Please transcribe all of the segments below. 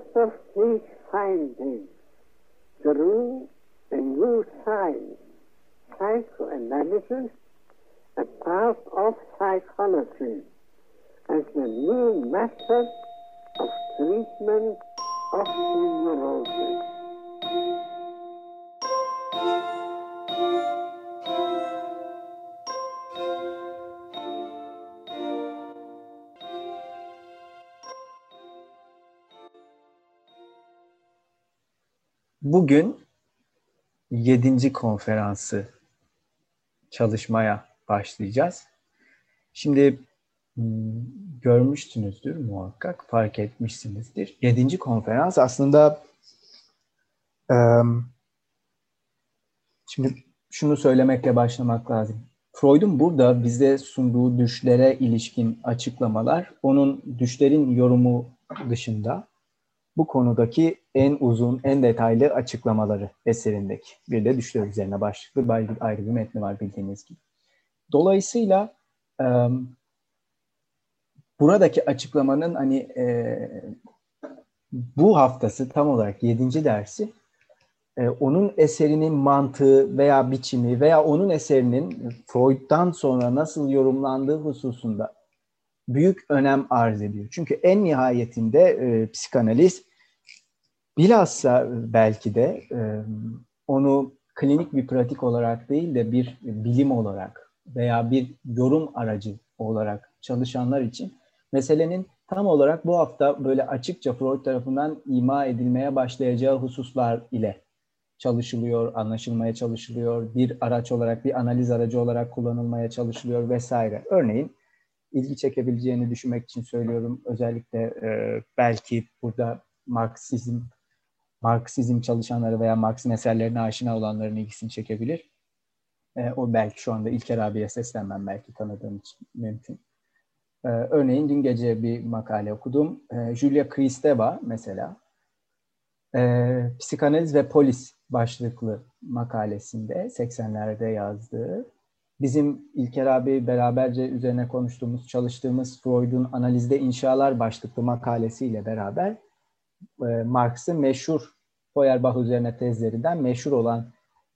depth of his findings through a new science, psychoanalysis, a part of psychology, as the new method of treatment of neurosis. Bugün 7. konferansı çalışmaya başlayacağız. Şimdi görmüşsünüzdür muhakkak, fark etmişsinizdir. 7. konferans aslında şimdi şunu söylemekle başlamak lazım. Freud'un burada bize sunduğu düşlere ilişkin açıklamalar, onun düşlerin yorumu dışında bu konudaki en uzun, en detaylı açıklamaları eserindeki. Bir de düşler üzerine başlıklı ayrı bir metni var bildiğiniz gibi. Dolayısıyla buradaki açıklamanın hani bu haftası tam olarak 7. dersi onun eserinin mantığı veya biçimi veya onun eserinin Freud'dan sonra nasıl yorumlandığı hususunda büyük önem arz ediyor. Çünkü en nihayetinde psikanaliz bilhassa belki de onu klinik bir pratik olarak değil de bir bilim olarak veya bir yorum aracı olarak çalışanlar için meselenin tam olarak bu hafta böyle açıkça Freud tarafından ima edilmeye başlayacağı hususlar ile çalışılıyor, anlaşılmaya çalışılıyor, bir araç olarak, bir analiz aracı olarak kullanılmaya çalışılıyor vesaire. Örneğin ilgi çekebileceğini düşünmek için söylüyorum. Özellikle belki burada Marksizm çalışanları veya Marx'ın eserlerine aşina olanların ilgisini çekebilir. O belki şu anda İlker abiye seslenmem belki tanıdığım için mümkün. Örneğin dün gece bir makale okudum. Julia Kristeva mesela Psikanaliz ve Polis başlıklı makalesinde 80'lerde yazdığı, bizim İlker abi beraberce üzerine konuştuğumuz, çalıştığımız Freud'un Analizde İnşalar başlıklı makalesiyle beraber Marx'ın meşhur Feuerbach üzerine tezlerinden meşhur olan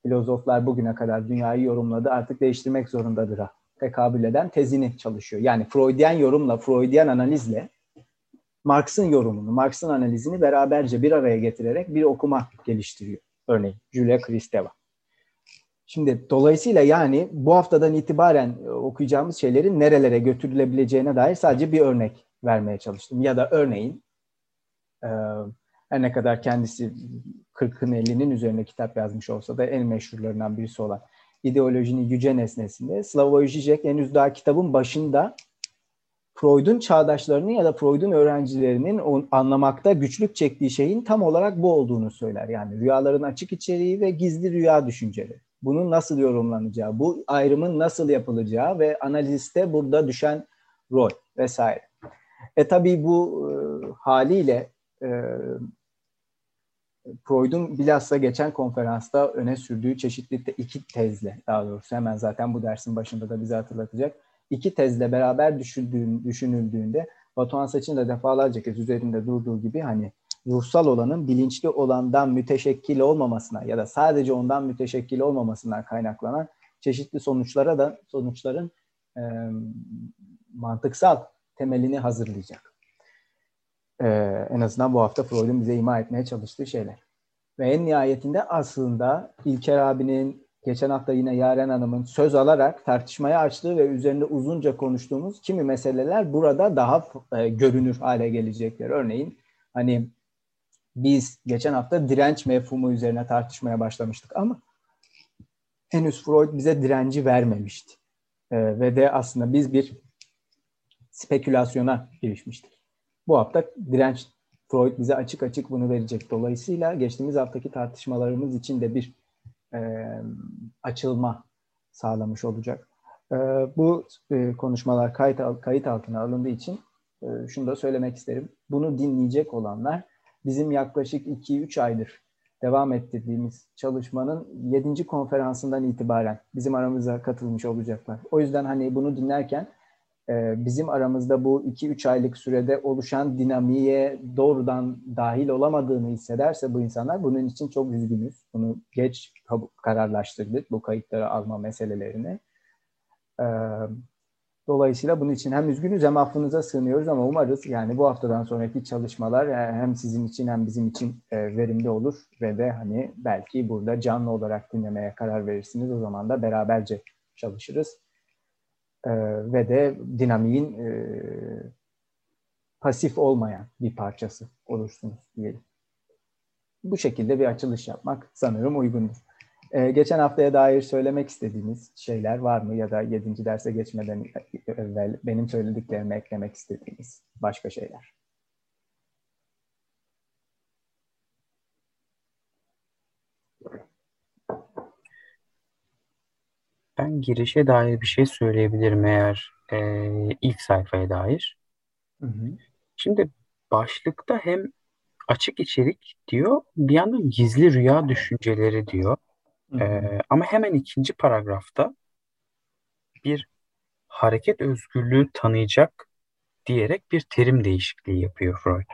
filozoflar bugüne kadar dünyayı yorumladı, artık değiştirmek zorundadır tekabül eden tezini çalışıyor. Yani Freudyen yorumla, Freudyen analizle Marx'ın yorumunu, Marx'ın analizini beraberce bir araya getirerek bir okuma geliştiriyor. Örneğin Julia Kristeva. Şimdi dolayısıyla yani bu haftadan itibaren okuyacağımız şeylerin nerelere götürülebileceğine dair sadece bir örnek vermeye çalıştım. Ya da örneğin her ne kadar kendisi 40'ın 50'nin üzerine kitap yazmış olsa da en meşhurlarından birisi olan İdeolojinin Yüce Nesnesinde Slavoj Žižek henüz daha kitabın başında Freud'un çağdaşlarının ya da Freud'un öğrencilerinin anlamakta güçlük çektiği şeyin tam olarak bu olduğunu söyler. Yani rüyaların açık içeriği ve gizli rüya düşünceleri. Bunun nasıl yorumlanacağı, bu ayrımın nasıl yapılacağı ve analiste burada düşen rol vesaire. Tabii bu haliyle Freud'un bilhassa geçen konferansta öne sürdüğü çeşitli iki tezle, daha doğrusu hemen zaten bu dersin başında da bizi hatırlatacak, iki tezle beraber düşünüldüğünde Batuhan Saç'ın da defalarca kez üzerinde durduğu gibi hani ruhsal olanın bilinçli olandan müteşekkil olmamasına ya da sadece ondan müteşekkil olmamasından kaynaklanan çeşitli sonuçların mantıksal temelini hazırlayacak. En azından bu hafta Freud'un bize ima etmeye çalıştığı şeyler. Ve en nihayetinde aslında İlker abinin geçen hafta yine Yaren Hanım'ın söz alarak tartışmaya açtığı ve üzerinde uzunca konuştuğumuz kimi meseleler burada daha görünür hale gelecekler. Örneğin hani biz geçen hafta direnç mefhumu üzerine tartışmaya başlamıştık ama henüz Freud bize direnci vermemişti. Ve de aslında biz bir spekülasyona girişmiştik. Bu hafta direnç, Freud bize açık açık bunu verecek. Dolayısıyla geçtiğimiz haftaki tartışmalarımız için de bir açılma sağlamış olacak. Bu konuşmalar kayıt altına alındığı için şunu da söylemek isterim. Bunu dinleyecek olanlar bizim yaklaşık 2-3 aydır devam ettirdiğimiz çalışmanın 7. konferansından itibaren bizim aramıza katılmış olacaklar. O yüzden hani bunu dinlerken bizim aramızda bu 2-3 aylık sürede oluşan dinamiğe doğrudan dahil olamadığını hissederse bu insanlar, bunun için çok üzgünüz. Bunu geç kararlaştırdık, bu kayıtları alma meselelerini. Dolayısıyla bunun için hem üzgünüz hem affınıza sığınıyoruz ama umarız yani bu haftadan sonraki çalışmalar hem sizin için hem bizim için verimli olur ve de hani belki burada canlı olarak dinlemeye karar verirsiniz. O zaman da beraberce çalışırız. Ve de dinamiğin pasif olmayan bir parçası olursunuz diyelim. Bu şekilde bir açılış yapmak sanırım uygundur. Geçen haftaya dair söylemek istediğiniz şeyler var mı? Ya da 7. derse geçmeden evvel benim söylediklerime eklemek istediğiniz başka şeyler. Ben girişe dair bir şey söyleyebilirim eğer ilk sayfaya dair. Hı hı. Şimdi başlıkta hem açık içerik diyor, bir yandan gizli rüya düşünceleri diyor. Hı hı. Ama hemen ikinci paragrafta bir hareket özgürlüğü tanıyacak diyerek bir terim değişikliği yapıyor Freud.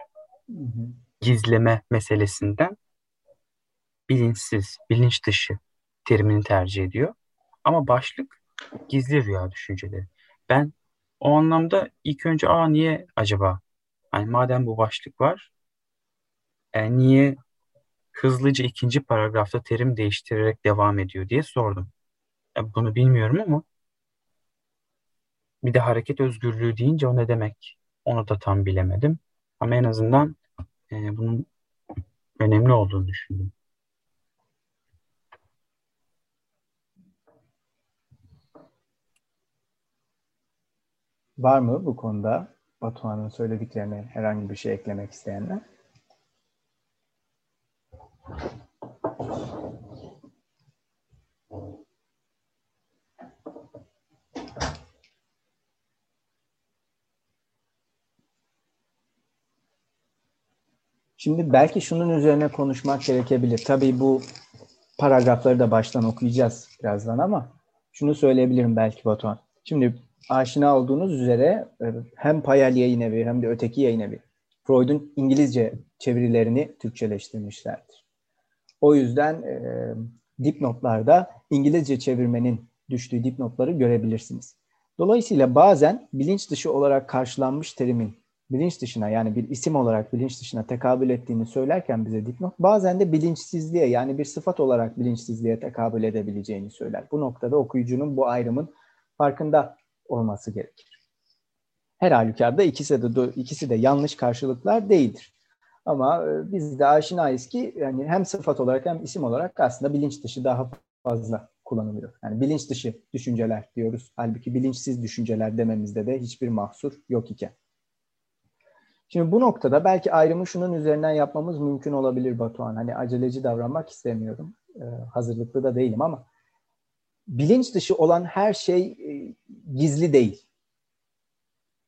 Hı hı. Gizleme meselesinden bilinçsiz, bilinç dışı terimini tercih ediyor. Ama başlık gizli rüya düşünceleri. Ben o anlamda ilk önce niye acaba? Yani madem bu başlık var, niye hızlıca ikinci paragrafta terim değiştirerek devam ediyor diye sordum. Bunu bilmiyorum ama bir de hareket özgürlüğü deyince o ne demek? Onu da tam bilemedim. Ama en azından bunun önemli olduğunu düşündüm. Var mı bu konuda Batuhan'ın söylediklerine herhangi bir şey eklemek isteyenler? Şimdi belki şunun üzerine konuşmak gerekebilir. Tabii bu paragrafları da baştan okuyacağız birazdan ama şunu söyleyebilirim belki Batuhan. Şimdi aşina olduğunuz üzere hem Payal Yayınevi hem de öteki Yayınevi Freud'un İngilizce çevirilerini Türkçeleştirmişlerdir. O yüzden dipnotlarda İngilizce çevirmenin düştüğü dipnotları görebilirsiniz. Dolayısıyla bazen bilinç dışı olarak karşılanmış terimin bilinç dışına yani bir isim olarak bilinç dışına tekabül ettiğini söylerken bize dipnot bazen de bilinçsizliğe yani bir sıfat olarak bilinçsizliğe tekabül edebileceğini söyler. Bu noktada okuyucunun bu ayrımın farkında olması gerekir. Her halükarda ikisi de yanlış karşılıklar değildir. Ama biz de aşinayız ki yani hem sıfat olarak hem isim olarak aslında bilinç dışı daha fazla kullanılıyor. Yani bilinç dışı düşünceler diyoruz. Halbuki bilinçsiz düşünceler dememizde de hiçbir mahsur yok iken. Şimdi bu noktada belki ayrımı şunun üzerinden yapmamız mümkün olabilir Batuhan. Hani aceleci davranmak istemiyorum. Hazırlıklı da değilim ama bilinç dışı olan her şey gizli değil.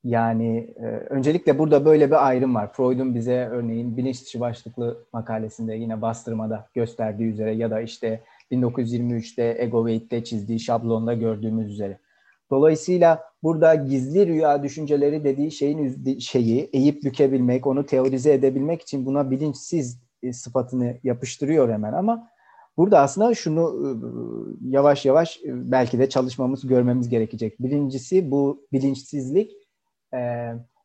Yani öncelikle burada böyle bir ayrım var. Freud'un bize örneğin bilinç dışı başlıklı makalesinde yine bastırmada gösterdiği üzere ya da işte 1923'te Ego ve İt'te çizdiği şablonda gördüğümüz üzere. Dolayısıyla burada gizli rüya düşünceleri dediği şeyi eğip bükebilmek, onu teorize edebilmek için buna bilinçsiz sıfatını yapıştırıyor hemen ama burada aslında şunu yavaş yavaş belki de çalışmamız, görmemiz gerekecek. Birincisi bu bilinçsizlik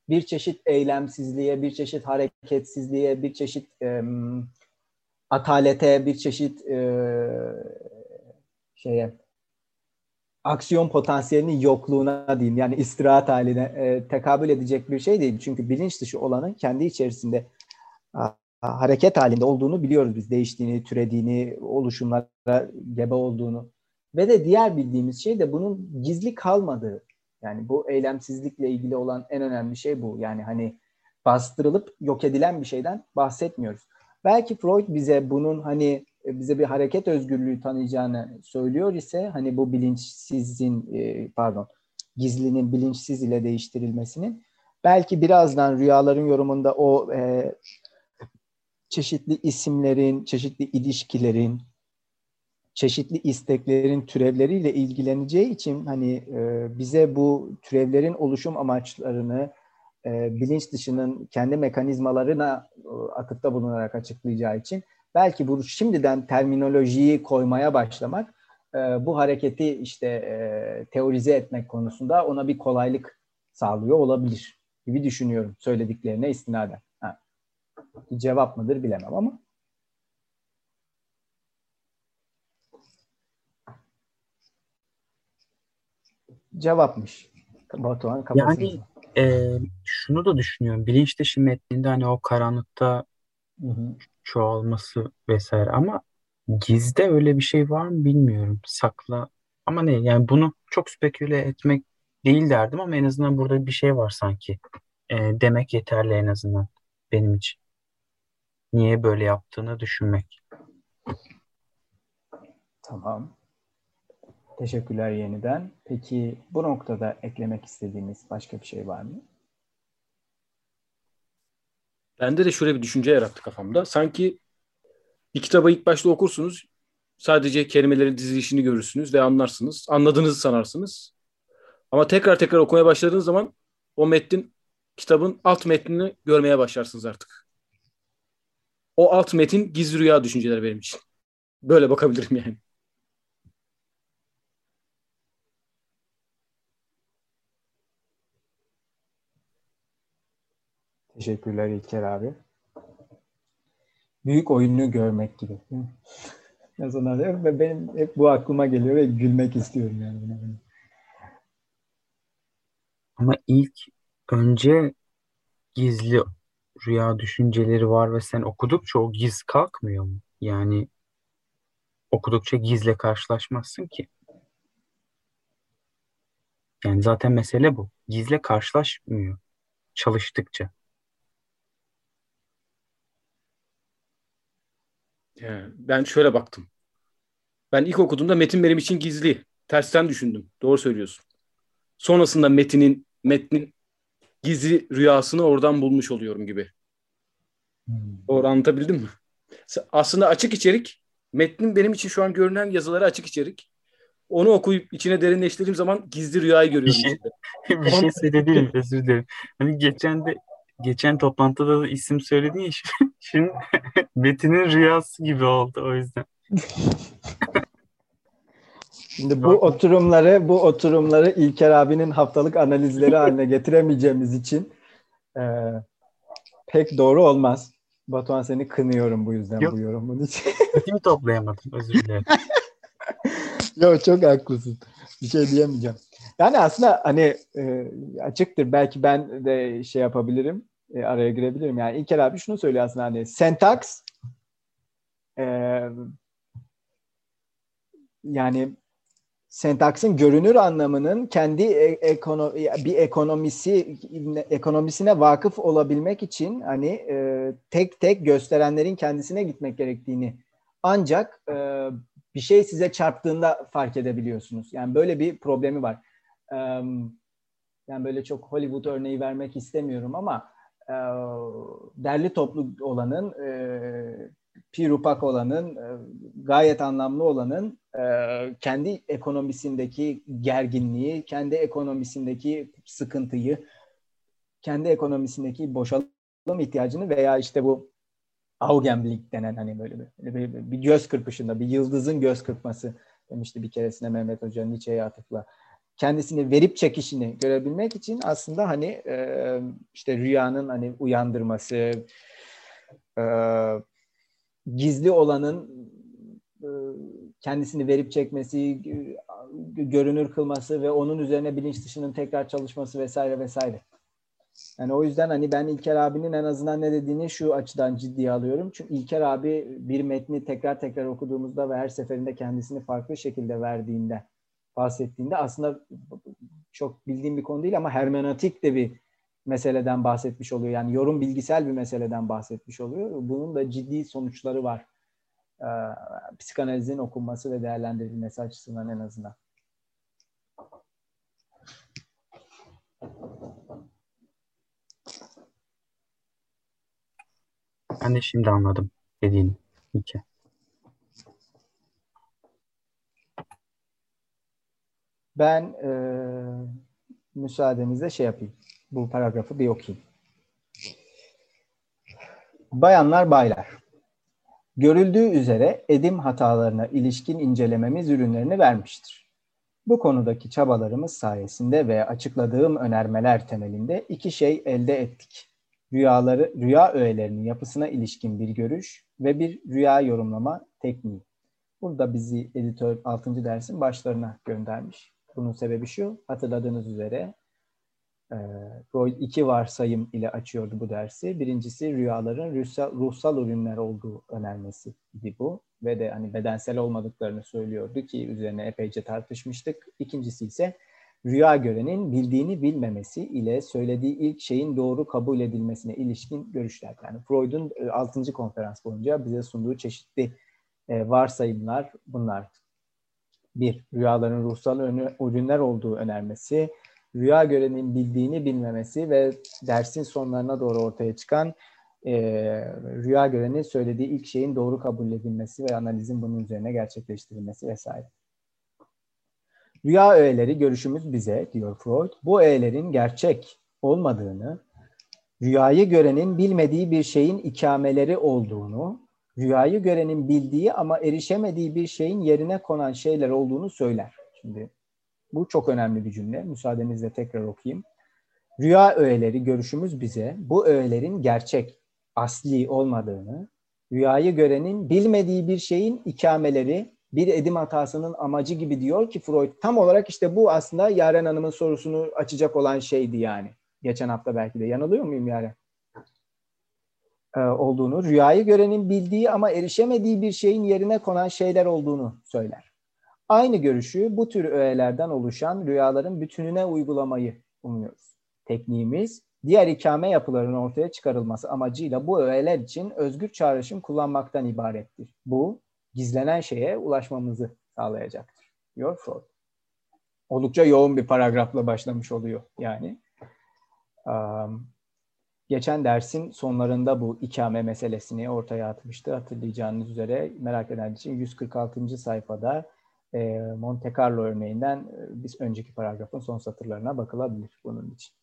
bir çeşit eylemsizliğe, bir çeşit hareketsizliğe, bir çeşit atalete, bir çeşit aksiyon potansiyelinin yokluğuna diyeyim. Yani istirahat haline tekabül edecek bir şey değil. Çünkü bilinç dışı olanın kendi içerisinde hareket halinde olduğunu biliyoruz biz. Değiştiğini, türediğini, oluşumlara gebe olduğunu. Ve de diğer bildiğimiz şey de bunun gizli kalmadığı. Yani bu eylemsizlikle ilgili olan en önemli şey bu. Yani hani bastırılıp yok edilen bir şeyden bahsetmiyoruz. Belki Freud bize bunun hani bize bir hareket özgürlüğü tanıyacağını söylüyor ise hani bu gizlinin bilinçsiz ile değiştirilmesinin belki birazdan rüyaların yorumunda o çeşitli isimlerin, çeşitli ilişkilerin, çeşitli isteklerin türevleriyle ilgileneceği için hani bize bu türevlerin oluşum amaçlarını bilinç dışının kendi mekanizmalarına atıfta bulunarak açıklayacağı için belki bu şimdiden terminolojiyi koymaya başlamak bu hareketi işte teorize etmek konusunda ona bir kolaylık sağlıyor olabilir gibi düşünüyorum söylediklerine istinaden. Ha. Bir cevap mıdır bilemem ama. Cevapmış. Batuhan kafasında. Yani şunu da düşünüyorum. Bilinç dışı metninde hani o karanlıkta çoğalması vesaire ama gizde öyle bir şey var mı bilmiyorum. Sakla. Ama ne yani bunu çok speküle etmek değil derdim ama en azından burada bir şey var sanki. Demek yeterli en azından benim için. Niye böyle yaptığını düşünmek. Tamam. Teşekkürler yeniden. Peki bu noktada eklemek istediğiniz başka bir şey var mı? Bende de şöyle bir düşünce yarattı kafamda. Sanki bir kitabı ilk başta okursunuz. Sadece kelimelerin dizilişini görürsünüz ve anlarsınız. Anladığınızı sanarsınız. Ama tekrar tekrar okumaya başladığınız zaman o metnin, kitabın alt metnini görmeye başlarsınız artık. O alt metin gizli rüya düşünceleri benim için. Böyle bakabilirim yani. Teşekkürler İlker abi. Büyük oyunu görmek gibi. Ne zaman diyorum ve benim hep bu aklıma geliyor ve gülmek istiyorum yani. Ama ilk önce gizli rüya düşünceleri var ve sen okudukça o giz kalkmıyor mu? Yani okudukça gizle karşılaşmazsın ki. Yani zaten mesele bu. Gizle karşılaşmıyor. Çalıştıkça. Ben şöyle baktım. Ben ilk okuduğumda metin benim için gizli. Tersten düşündüm. Doğru söylüyorsun. Sonrasında metnin gizli rüyasını oradan bulmuş oluyorum gibi. Doğru anlatabildim mi? Aslında açık içerik, metnin benim için şu an görünen yazıları açık içerik. Onu okuyup içine derinleştirdiğim zaman gizli rüyayı görüyorum. Bir şey söyleyebilirim, özür dilerim. Hani geçen toplantıda da isim söyledin ya, şimdi Metin'in rüyası gibi oldu o yüzden. Şimdi bu oturumları İlker abinin haftalık analizleri haline getiremeyeceğimiz için pek doğru olmaz. Batuhan seni kınıyorum bu yüzden. Yok, bu yorumun için. Metini toplayamadım, özür dilerim. Yok, çok haklısın. Bir şey diyemeyeceğim. Yani aslında hani açıktır. Belki ben de şey yapabilirim. Araya girebilirim. Yani İlker abi şunu söylüyor aslında hani sentaks yani sentaksın görünür anlamının kendi ekonomisine vakıf olabilmek için hani tek tek gösterenlerin kendisine gitmek gerektiğini ancak bir şey size çarptığında fark edebiliyorsunuz. Yani böyle bir problemi var. Yani böyle çok Hollywood örneği vermek istemiyorum ama derli toplu olanın, pirupak olanın, gayet anlamlı olanın kendi ekonomisindeki gerginliği, kendi ekonomisindeki sıkıntıyı, kendi ekonomisindeki boşalım ihtiyacını veya işte bu Augenblick denen hani böyle bir göz kırpışında, bir yıldızın göz kırpması demişti bir keresinde Mehmet Hoca Nietzsche'ye atıfla. Kendisini verip çekişini görebilmek için aslında hani işte rüyanın hani uyandırması, gizli olanın kendisini verip çekmesi, görünür kılması ve onun üzerine bilinç dışının tekrar çalışması vesaire vesaire. Yani o yüzden hani ben İlker abinin en azından ne dediğini şu açıdan ciddiye alıyorum. Çünkü İlker abi bir metni tekrar tekrar okuduğumuzda ve her seferinde kendisini farklı şekilde verdiğinde, bahsettiğinde aslında çok bildiğim bir konu değil ama hermenötik de bir meseleden bahsetmiş oluyor. Yani yorum bilgisel bir meseleden bahsetmiş oluyor. Bunun da ciddi sonuçları var. Psikanalizin okunması ve değerlendirilmesi açısından en azından. Ben de şimdi anladım dediğini. İki. Ben müsaadenizle şey yapayım. Bu paragrafı bir okuyayım. Bayanlar, baylar. Görüldüğü üzere edim hatalarına ilişkin incelememiz ürünlerini vermiştir. Bu konudaki çabalarımız sayesinde ve açıkladığım önermeler temelinde iki şey elde ettik. Rüya öğelerinin yapısına ilişkin bir görüş ve bir rüya yorumlama tekniği. Burada bizi editör 6. dersin başlarına göndermiş. Bunun sebebi şu, hatırladığınız üzere Freud 2 varsayım ile açıyordu bu dersi. Birincisi rüyaların ruhsal ürünler olduğu önermesiydi bu. Ve de hani bedensel olmadıklarını söylüyordu ki üzerine epeyce tartışmıştık. İkincisi ise rüya görenin bildiğini bilmemesi ile söylediği ilk şeyin doğru kabul edilmesine ilişkin görüşler. Yani Freud'un 6. konferans boyunca bize sunduğu çeşitli varsayımlar bunlar. Bir, rüyaların ruhsal ürünler olduğu önermesi, rüya görenin bildiğini bilmemesi ve dersin sonlarına doğru ortaya çıkan rüya görenin söylediği ilk şeyin doğru kabul edilmesi ve analizin bunun üzerine gerçekleştirilmesi vesaire. Rüya öğeleri görüşümüz bize, diyor Freud, bu öğelerin gerçek olmadığını, rüyayı görenin bilmediği bir şeyin ikameleri olduğunu, rüyayı görenin bildiği ama erişemediği bir şeyin yerine konan şeyler olduğunu söyler. Şimdi bu çok önemli bir cümle. Müsaadenizle tekrar okuyayım. Rüya öğeleri görüşümüz bize bu öğelerin gerçek, asli olmadığını, rüyayı görenin bilmediği bir şeyin ikameleri, bir edim hatasının amacı gibi diyor ki Freud. Tam olarak işte bu aslında Yaren Hanım'ın sorusunu açacak olan şeydi yani. Geçen hafta belki de yanılıyor muyum Yaren? Olduğunu, rüyayı görenin bildiği ama erişemediği bir şeyin yerine konan şeyler olduğunu söyler. Aynı görüşü bu tür öğelerden oluşan rüyaların bütününe uygulamayı umuyoruz. Tekniğimiz, diğer ikame yapılarının ortaya çıkarılması amacıyla bu öğeler için özgür çağrışım kullanmaktan ibarettir. Bu, gizlenen şeye ulaşmamızı sağlayacaktır, diyor Freud. Oldukça yoğun bir paragrafla başlamış oluyor yani. Geçen dersin sonlarında bu ikame meselesini ortaya atmıştı. Hatırlayacağınız üzere merak eden için 146. sayfada Monte Carlo örneğinden biz önceki paragrafın son satırlarına bakılabilir bunun için.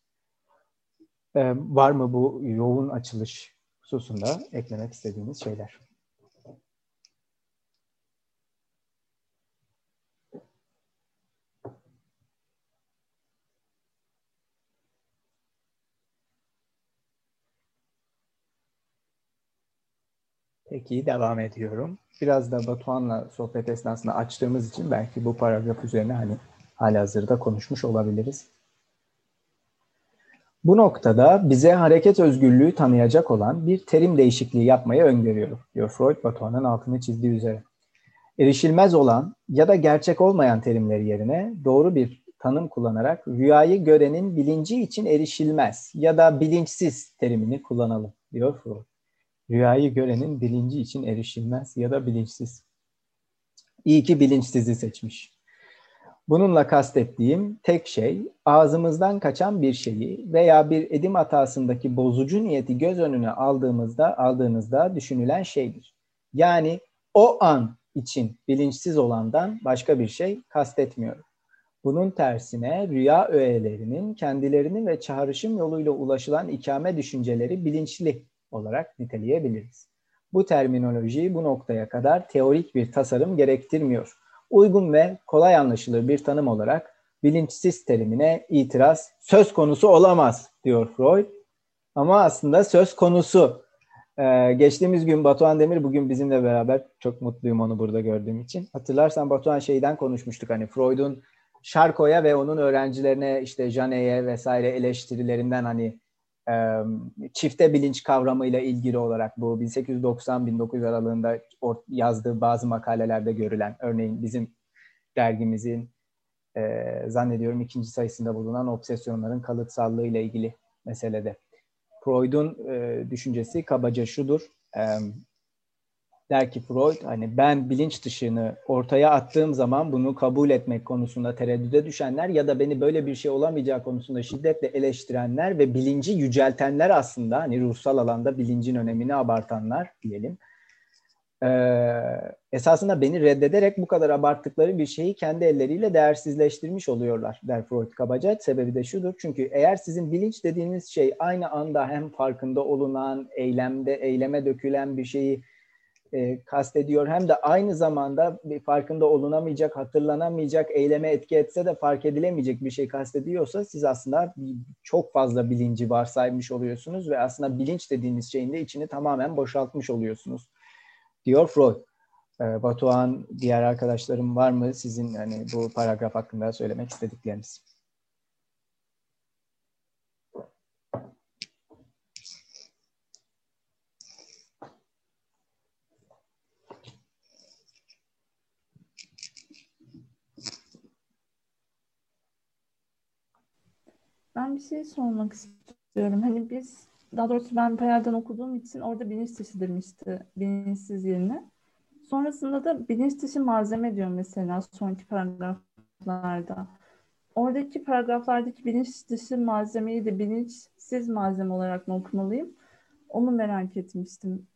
Var mı bu yoğun açılış hususunda eklemek istediğiniz şeyler? Peki, devam ediyorum. Biraz da Batuhan'la sohbet esnasında açtığımız için belki bu paragraf üzerine hani halihazırda konuşmuş olabiliriz. Bu noktada bize hareket özgürlüğü tanıyacak olan bir terim değişikliği yapmayı öngörüyorum, diyor Freud, Batuhan'ın altını çizdiği üzere. Erişilmez olan ya da gerçek olmayan terimleri yerine doğru bir tanım kullanarak rüyayı görenin bilinci için erişilmez ya da bilinçsiz terimini kullanalım, diyor Freud. Rüyayı görenin bilinci için erişilmez ya da bilinçsiz. İyi ki bilinçsizi seçmiş. Bununla kastettiğim tek şey ağzımızdan kaçan bir şeyi veya bir edim hatasındaki bozucu niyeti göz önüne aldığınızda düşünülen şeydir. Yani o an için bilinçsiz olandan başka bir şey kastetmiyorum. Bunun tersine rüya öğelerinin kendilerini ve çağrışım yoluyla ulaşılan ikame düşünceleri bilinçli olarak niteleyebiliriz. Bu terminoloji bu noktaya kadar teorik bir tasarım gerektirmiyor. Uygun ve kolay anlaşılır bir tanım olarak bilinçsiz terimine itiraz söz konusu olamaz, diyor Freud. Ama aslında söz konusu. Geçtiğimiz gün Batuhan Demir bugün bizimle beraber, çok mutluyum onu burada gördüğüm için. Hatırlarsan Batuhan şeyden konuşmuştuk, hani Freud'un Charcot'a ve onun öğrencilerine işte Janet'e vesaire eleştirilerinden hani çifte bilinç kavramıyla ilgili olarak bu 1890-1900 aralığında yazdığı bazı makalelerde görülen, örneğin bizim dergimizin zannediyorum 2. sayısında bulunan obsesyonların kalıtsallığı ile ilgili meselede. Freud'un düşüncesi kabaca şudur. Der ki Freud, hani ben bilinç dışını ortaya attığım zaman bunu kabul etmek konusunda tereddüde düşenler ya da beni böyle bir şey olamayacağı konusunda şiddetle eleştirenler ve bilinci yüceltenler, aslında hani ruhsal alanda bilincin önemini abartanlar diyelim. esasında beni reddederek bu kadar abarttıkları bir şeyi kendi elleriyle değersizleştirmiş oluyorlar der Freud kabaca. Sebebi de şudur: çünkü eğer sizin bilinç dediğiniz şey aynı anda hem farkında olunan, eyleme dökülen bir şeyi kastediyor, hem de aynı zamanda bir farkında olunamayacak, hatırlanamayacak, eyleme etki etse de fark edilemeyecek bir şey kastediyorsa siz aslında çok fazla bilinci varsaymış oluyorsunuz ve aslında bilinç dediğiniz şeyin de içini tamamen boşaltmış oluyorsunuz diyor Freud. Batuhan, diğer arkadaşlarım var mı sizin hani bu paragraf hakkında söylemek istedikleriniz? Ben bir şey sormak istiyorum. Hani biz, daha doğrusu ben Payal'dan okuduğum için orada bilinç dışı demişti, bilinçsiz yerine. Sonrasında da bilinç dışı malzeme diyor mesela sonki paragraflarda. Oradaki paragraflardaki bilinç dışı malzemeyi de bilinçsiz malzeme olarak mı okumalıyım? Onu merak etmiştim.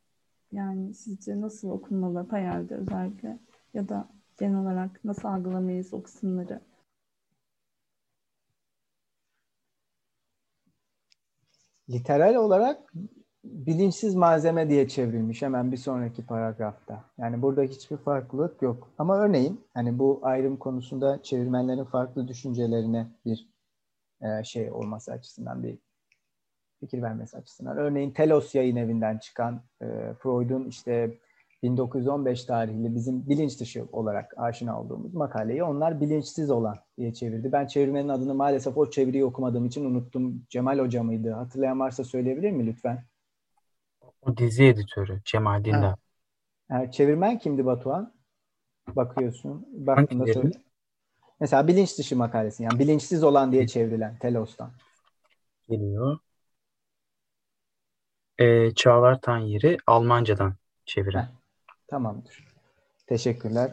Yani sizce nasıl okunmalı Payal'da özellikle, ya da genel olarak nasıl algılamayız o kısımları? Literal olarak bilinçsiz malzeme diye çevrilmiş hemen bir sonraki paragrafta. Yani burada hiçbir farklılık yok. Ama örneğin hani bu ayrım konusunda çevirmenlerin farklı düşüncelerine bir şey olması açısından, bir fikir vermesi açısından. Örneğin Telos yayın evinden çıkan Freud'un işte 1915 tarihli bizim bilinç dışı olarak aşina olduğumuz makaleyi onlar bilinçsiz olan diye çevirdi. Ben çevirmenin adını maalesef o çeviriyi okumadığım için unuttum. Cemal Hoca mıydı? Hatırlayan varsa söyleyebilir mi lütfen? O dizi editörü Cemal Dindar. Çevirmen kimdi Batuhan? Bakıyorsun. Baktığında söyle. Mesela bilinç dışı makalesi, yani bilinçsiz olan diye çevrilen Telos'tan. Geliyor. Çağlar Tanyeri Almancadan çeviren. Tamamdır. Teşekkürler.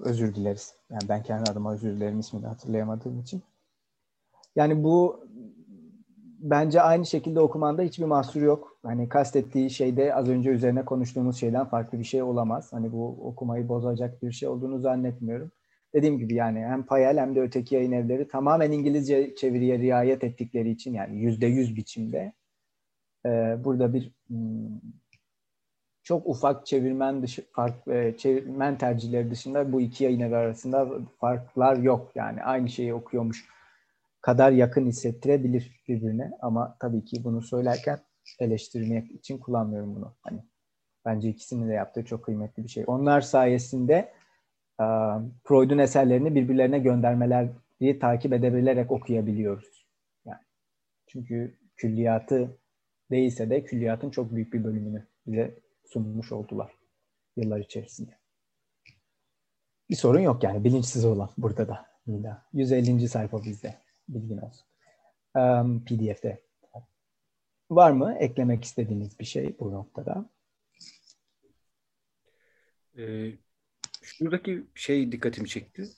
Özür dileriz. Yani ben kendi adıma özür dilerim, ismini hatırlayamadığım için. Yani bu bence aynı şekilde okumanda hiçbir mahsur yok. Hani kastettiği şeyde az önce üzerine konuştuğumuz şeyden farklı bir şey olamaz. Hani bu okumayı bozacak bir şey olduğunu zannetmiyorum. Dediğim gibi yani hem Payal hem de öteki yayın evleri tamamen İngilizce çeviriye riayet ettikleri için, yani %100 biçimde burada bir çok ufak çevirmen tercihleri dışında bu iki yayın evi arasında farklar yok. Yani aynı şeyi okuyormuş kadar yakın hissettirebilir birbirine, ama tabii ki bunu söylerken eleştirmek için kullanmıyorum bunu. Hani bence ikisinin de yaptığı çok kıymetli bir şey. Onlar sayesinde Freud'un eserlerini birbirlerine göndermeleri takip edebilerek okuyabiliyoruz. Yani çünkü külliyatı değilse de külliyatın çok büyük bir bölümünü bize sunmuş oldular yıllar içerisinde. Bir sorun yok yani bilinçsiz olan burada da. 150. sayfa bizde, bilgin olsun. PDF'de. Var mı eklemek istediğiniz bir şey bu noktada? Şuradaki şey dikkatimi çekti.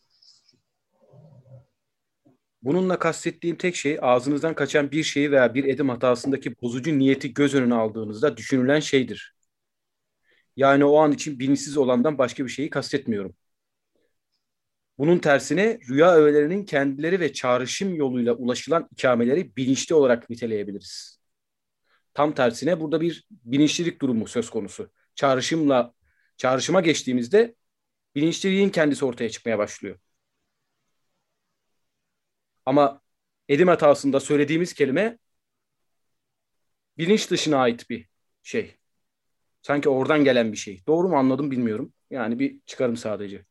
Bununla kastettiğim tek şey, ağzınızdan kaçan bir şeyi veya bir edim hatasındaki bozucu niyeti göz önüne aldığınızda düşünülen şeydir. Yani o an için bilinçsiz olandan başka bir şeyi kastetmiyorum. Bunun tersine rüya öğelerinin kendileri ve çağrışım yoluyla ulaşılan ikameleri bilinçli olarak niteleyebiliriz. Tam tersine burada bir bilinçlilik durumu söz konusu. Çağrışıma geçtiğimizde bilinçliliğin kendisi ortaya çıkmaya başlıyor. Ama edim hatasında söylediğimiz kelime bilinç dışına ait bir şey. Sanki oradan gelen bir şey. Doğru mu anladım bilmiyorum. Yani bir çıkarım sadece.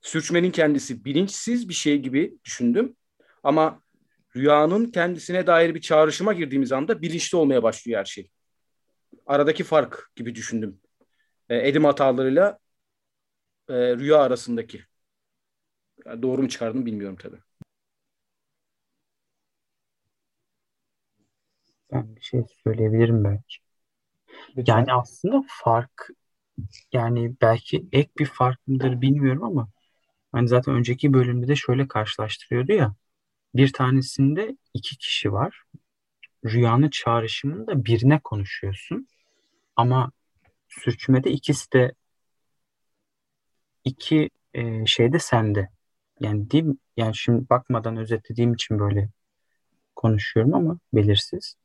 Sürçmenin kendisi bilinçsiz bir şey gibi düşündüm. Ama rüyanın kendisine dair bir çağrışıma girdiğimiz anda bilinçli olmaya başlıyor her şey. Aradaki fark gibi düşündüm. Edim hatalarıyla rüya arasındaki. Yani doğru mu çıkardım bilmiyorum tabii. Ben bir şey söyleyebilirim belki. Lütfen. Yani aslında fark, yani belki ek bir fark mıdır bilmiyorum ama hani zaten önceki bölümde de şöyle karşılaştırıyordu ya, bir tanesinde iki kişi var. rüyanın çağrışımında birine konuşuyorsun. Ama sürçmede ikisi de iki şey de sende. Yani değil, yani şimdi bakmadan özetlediğim için böyle konuşuyorum ama belirsiz.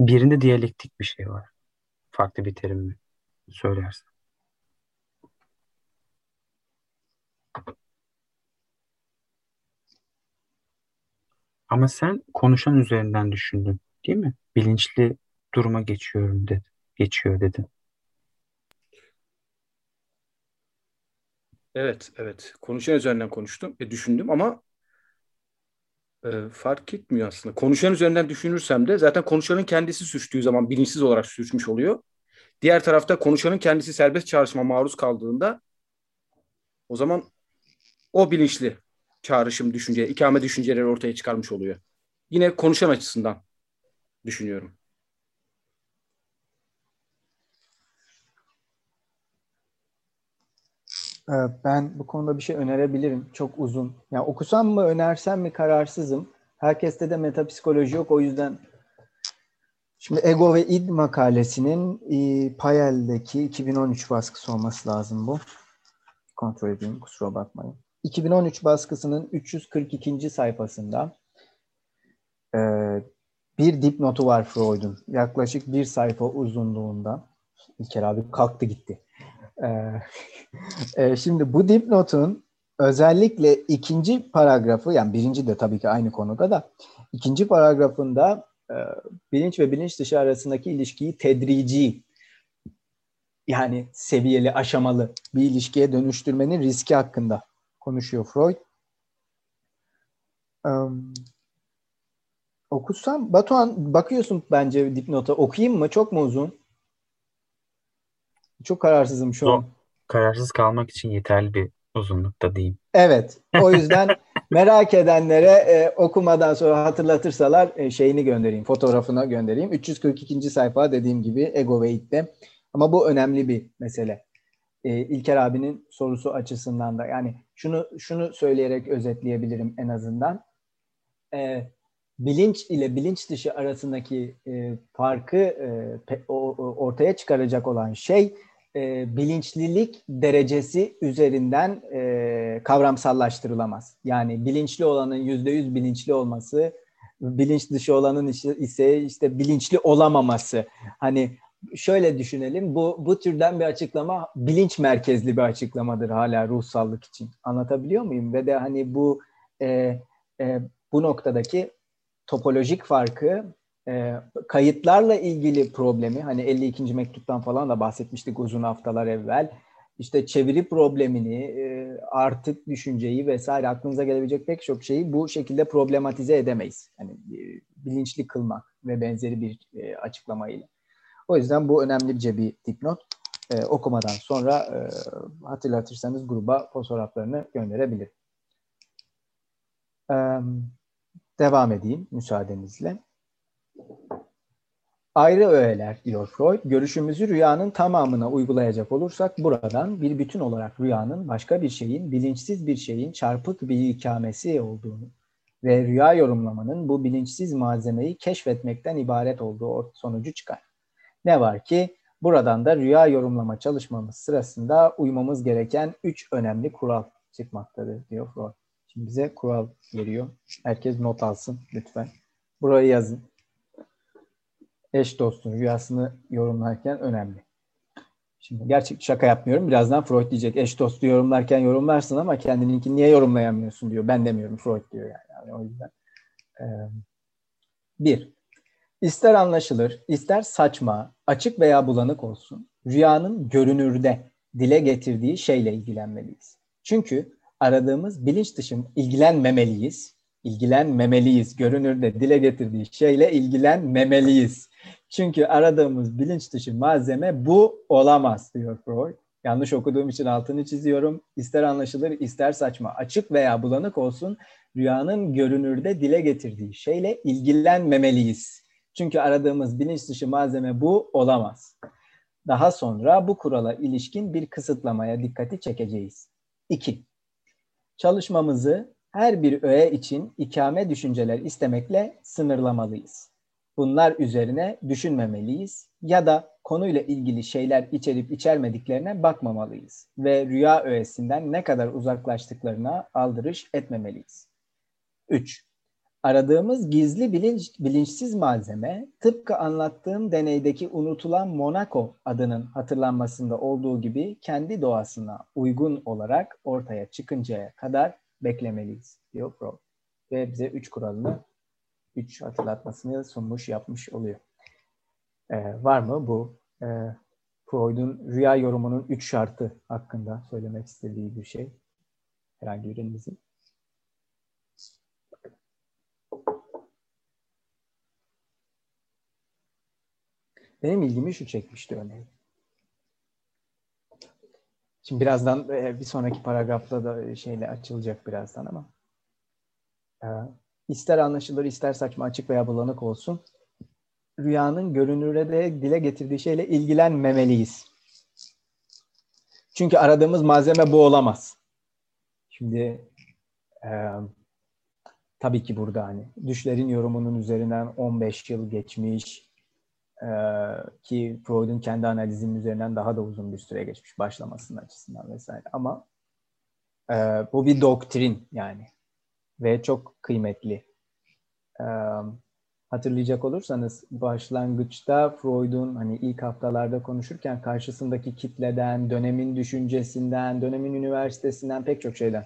Birinde diyalektik bir şey var. Farklı bir terim mi söylersen. Ama sen konuşan üzerinden düşündün, değil mi? Bilinçli duruma geçiyorum dedi. Geçiyor dedi. Evet. Konuşan üzerinden konuştum, düşündüm ama fark etmiyor aslında. Konuşan üzerinden düşünürsem de zaten konuşanın kendisi sürçtüğü zaman bilinçsiz olarak sürçmüş oluyor. Diğer tarafta konuşanın kendisi serbest çağrışıma maruz kaldığında o zaman o bilinçli çağrışım düşünce, ikame düşünceleri ortaya çıkarmış oluyor. Yine konuşan açısından düşünüyorum. Ben bu konuda bir şey önerebilirim. Çok uzun. Yani okusam mı, önersem mi kararsızım. Herkeste de metapsikoloji yok. O yüzden şimdi Ego ve İd makalesinin Payal'deki 2013 baskısı olması lazım bu. Kontrol edeyim, kusura bakmayın. 2013 baskısının 342. sayfasında bir dipnotu var Freud'un. Yaklaşık bir sayfa uzunluğunda. İlker abi kalktı gitti. Şimdi bu dipnotun özellikle ikinci paragrafı, yani birinci de tabii ki aynı konuda da ikinci paragrafında bilinç ve bilinç dışı arasındaki ilişkiyi tedrici, yani seviyeli, aşamalı bir ilişkiye dönüştürmenin riski hakkında konuşuyor Freud. Okusam, Batuhan bakıyorsun bence dipnota, okuyayım mı? Çok mu uzun? Çok kararsızım şu an. Kararsız kalmak için yeterli bir uzunlukta diyeyim. Evet. O yüzden merak edenlere okumadan sonra hatırlatırsalar şeyini göndereyim. Fotoğrafına göndereyim. 342. sayfa dediğim gibi Ego ve İd'de. Ama bu önemli bir mesele. İlker abinin sorusu açısından da. Yani şunu söyleyerek özetleyebilirim en azından. Bilinç ile bilinç dışı arasındaki farkı ortaya çıkaracak olan şey bilinçlilik derecesi üzerinden kavramsallaştırılamaz. Yani bilinçli olanın %100 bilinçli olması, bilinç dışı olanın ise işte bilinçli olamaması. Hani şöyle düşünelim, bu türden bir açıklama bilinç merkezli bir açıklamadır hala ruhsallık için. Anlatabiliyor muyum? Ve de hani bu noktadaki topolojik farkı, kayıtlarla ilgili problemi, hani 52. mektuptan falan da bahsetmiştik uzun haftalar evvel. İşte çeviri problemini, artık düşünceyi vesaire, aklınıza gelebilecek pek çok şeyi bu şekilde problematize edemeyiz. Yani bilinçli kılmak ve benzeri bir açıklamayla. O yüzden bu önemlice bir dipnot. Okumadan sonra hatırlatırsanız gruba fotoğraflarını gönderebilirim. Devam edeyim müsaadenizle. Ayrı öğeler diyor Freud, görüşümüzü rüyanın tamamına uygulayacak olursak buradan bir bütün olarak rüyanın başka bir şeyin, bilinçsiz bir şeyin çarpık bir ikamesi olduğunu ve rüya yorumlamanın bu bilinçsiz malzemeyi keşfetmekten ibaret olduğu sonucu çıkar. Ne var ki buradan da rüya yorumlama çalışmamız sırasında uymamız gereken 3 önemli kural çıkmaktadır diyor Freud. Bize kural veriyor. Herkes not alsın lütfen. Burayı yazın. Eş dostun rüyasını yorumlarken önemli. Şimdi gerçek şaka yapmıyorum. Birazdan Freud diyecek eş dostu yorumlarken yorumlarsın ama kendininkini niye yorumlayamıyorsun diyor. Ben demiyorum, Freud diyor yani. O yüzden. 1. İster anlaşılır, ister saçma, açık veya bulanık olsun, rüyanın görünürde dile getirdiği şeyle ilgilenmeliyiz. Çünkü aradığımız bilinç dışı ilgilenmemeliyiz. İlgilenmemeliyiz. Görünürde dile getirdiği şeyle ilgilenmemeliyiz. Çünkü aradığımız bilinç dışı malzeme bu olamaz diyor Freud. Yanlış okuduğum için altını çiziyorum. İster anlaşılır, ister saçma, açık veya bulanık olsun, rüyanın görünürde dile getirdiği şeyle ilgilenmemeliyiz. Çünkü aradığımız bilinç dışı malzeme bu olamaz. Daha sonra bu kurala ilişkin bir kısıtlamaya dikkati çekeceğiz. 2. çalışmamızı her bir öğe için ikame düşünceler istemekle sınırlamalıyız. Bunlar üzerine düşünmemeliyiz ya da konuyla ilgili şeyler içerip içermediklerine bakmamalıyız ve rüya öğesinden ne kadar uzaklaştıklarına aldırış etmemeliyiz. 3. Aradığımız gizli bilinçsiz malzeme, tıpkı anlattığım deneydeki unutulan Monaco adının hatırlanmasında olduğu gibi kendi doğasına uygun olarak ortaya çıkıncaya kadar beklemeliyiz, diyor Freud. Ve bize 3 kuralını, 3 hatırlatmasını sunmuş, yapmış oluyor. Var mı bu Freud'un rüya yorumunun 3 şartı hakkında söylemek istediği bir şey? Herhangi birinizin. Benim ilgimi şu çekmişti örneğin. Şimdi birazdan bir sonraki paragrafta da şeyle açılacak birazdan ama. İster anlaşılır ister saçma, açık veya bulanık olsun, rüyanın görünürde de dile getirdiği şeyle ilgilenmemeliyiz. Çünkü aradığımız malzeme bu olamaz. Şimdi tabii ki burada hani düşlerin yorumunun üzerinden 15 yıl geçmiş, ki Freud'un kendi analizinin üzerinden daha da uzun bir süre geçmiş başlamasının açısından vesaire. Ama bu bir doktrin yani ve çok kıymetli. Hatırlayacak olursanız başlangıçta Freud'un hani ilk haftalarda konuşurken karşısındaki kitleden, dönemin düşüncesinden, dönemin üniversitesinden pek çok şeyden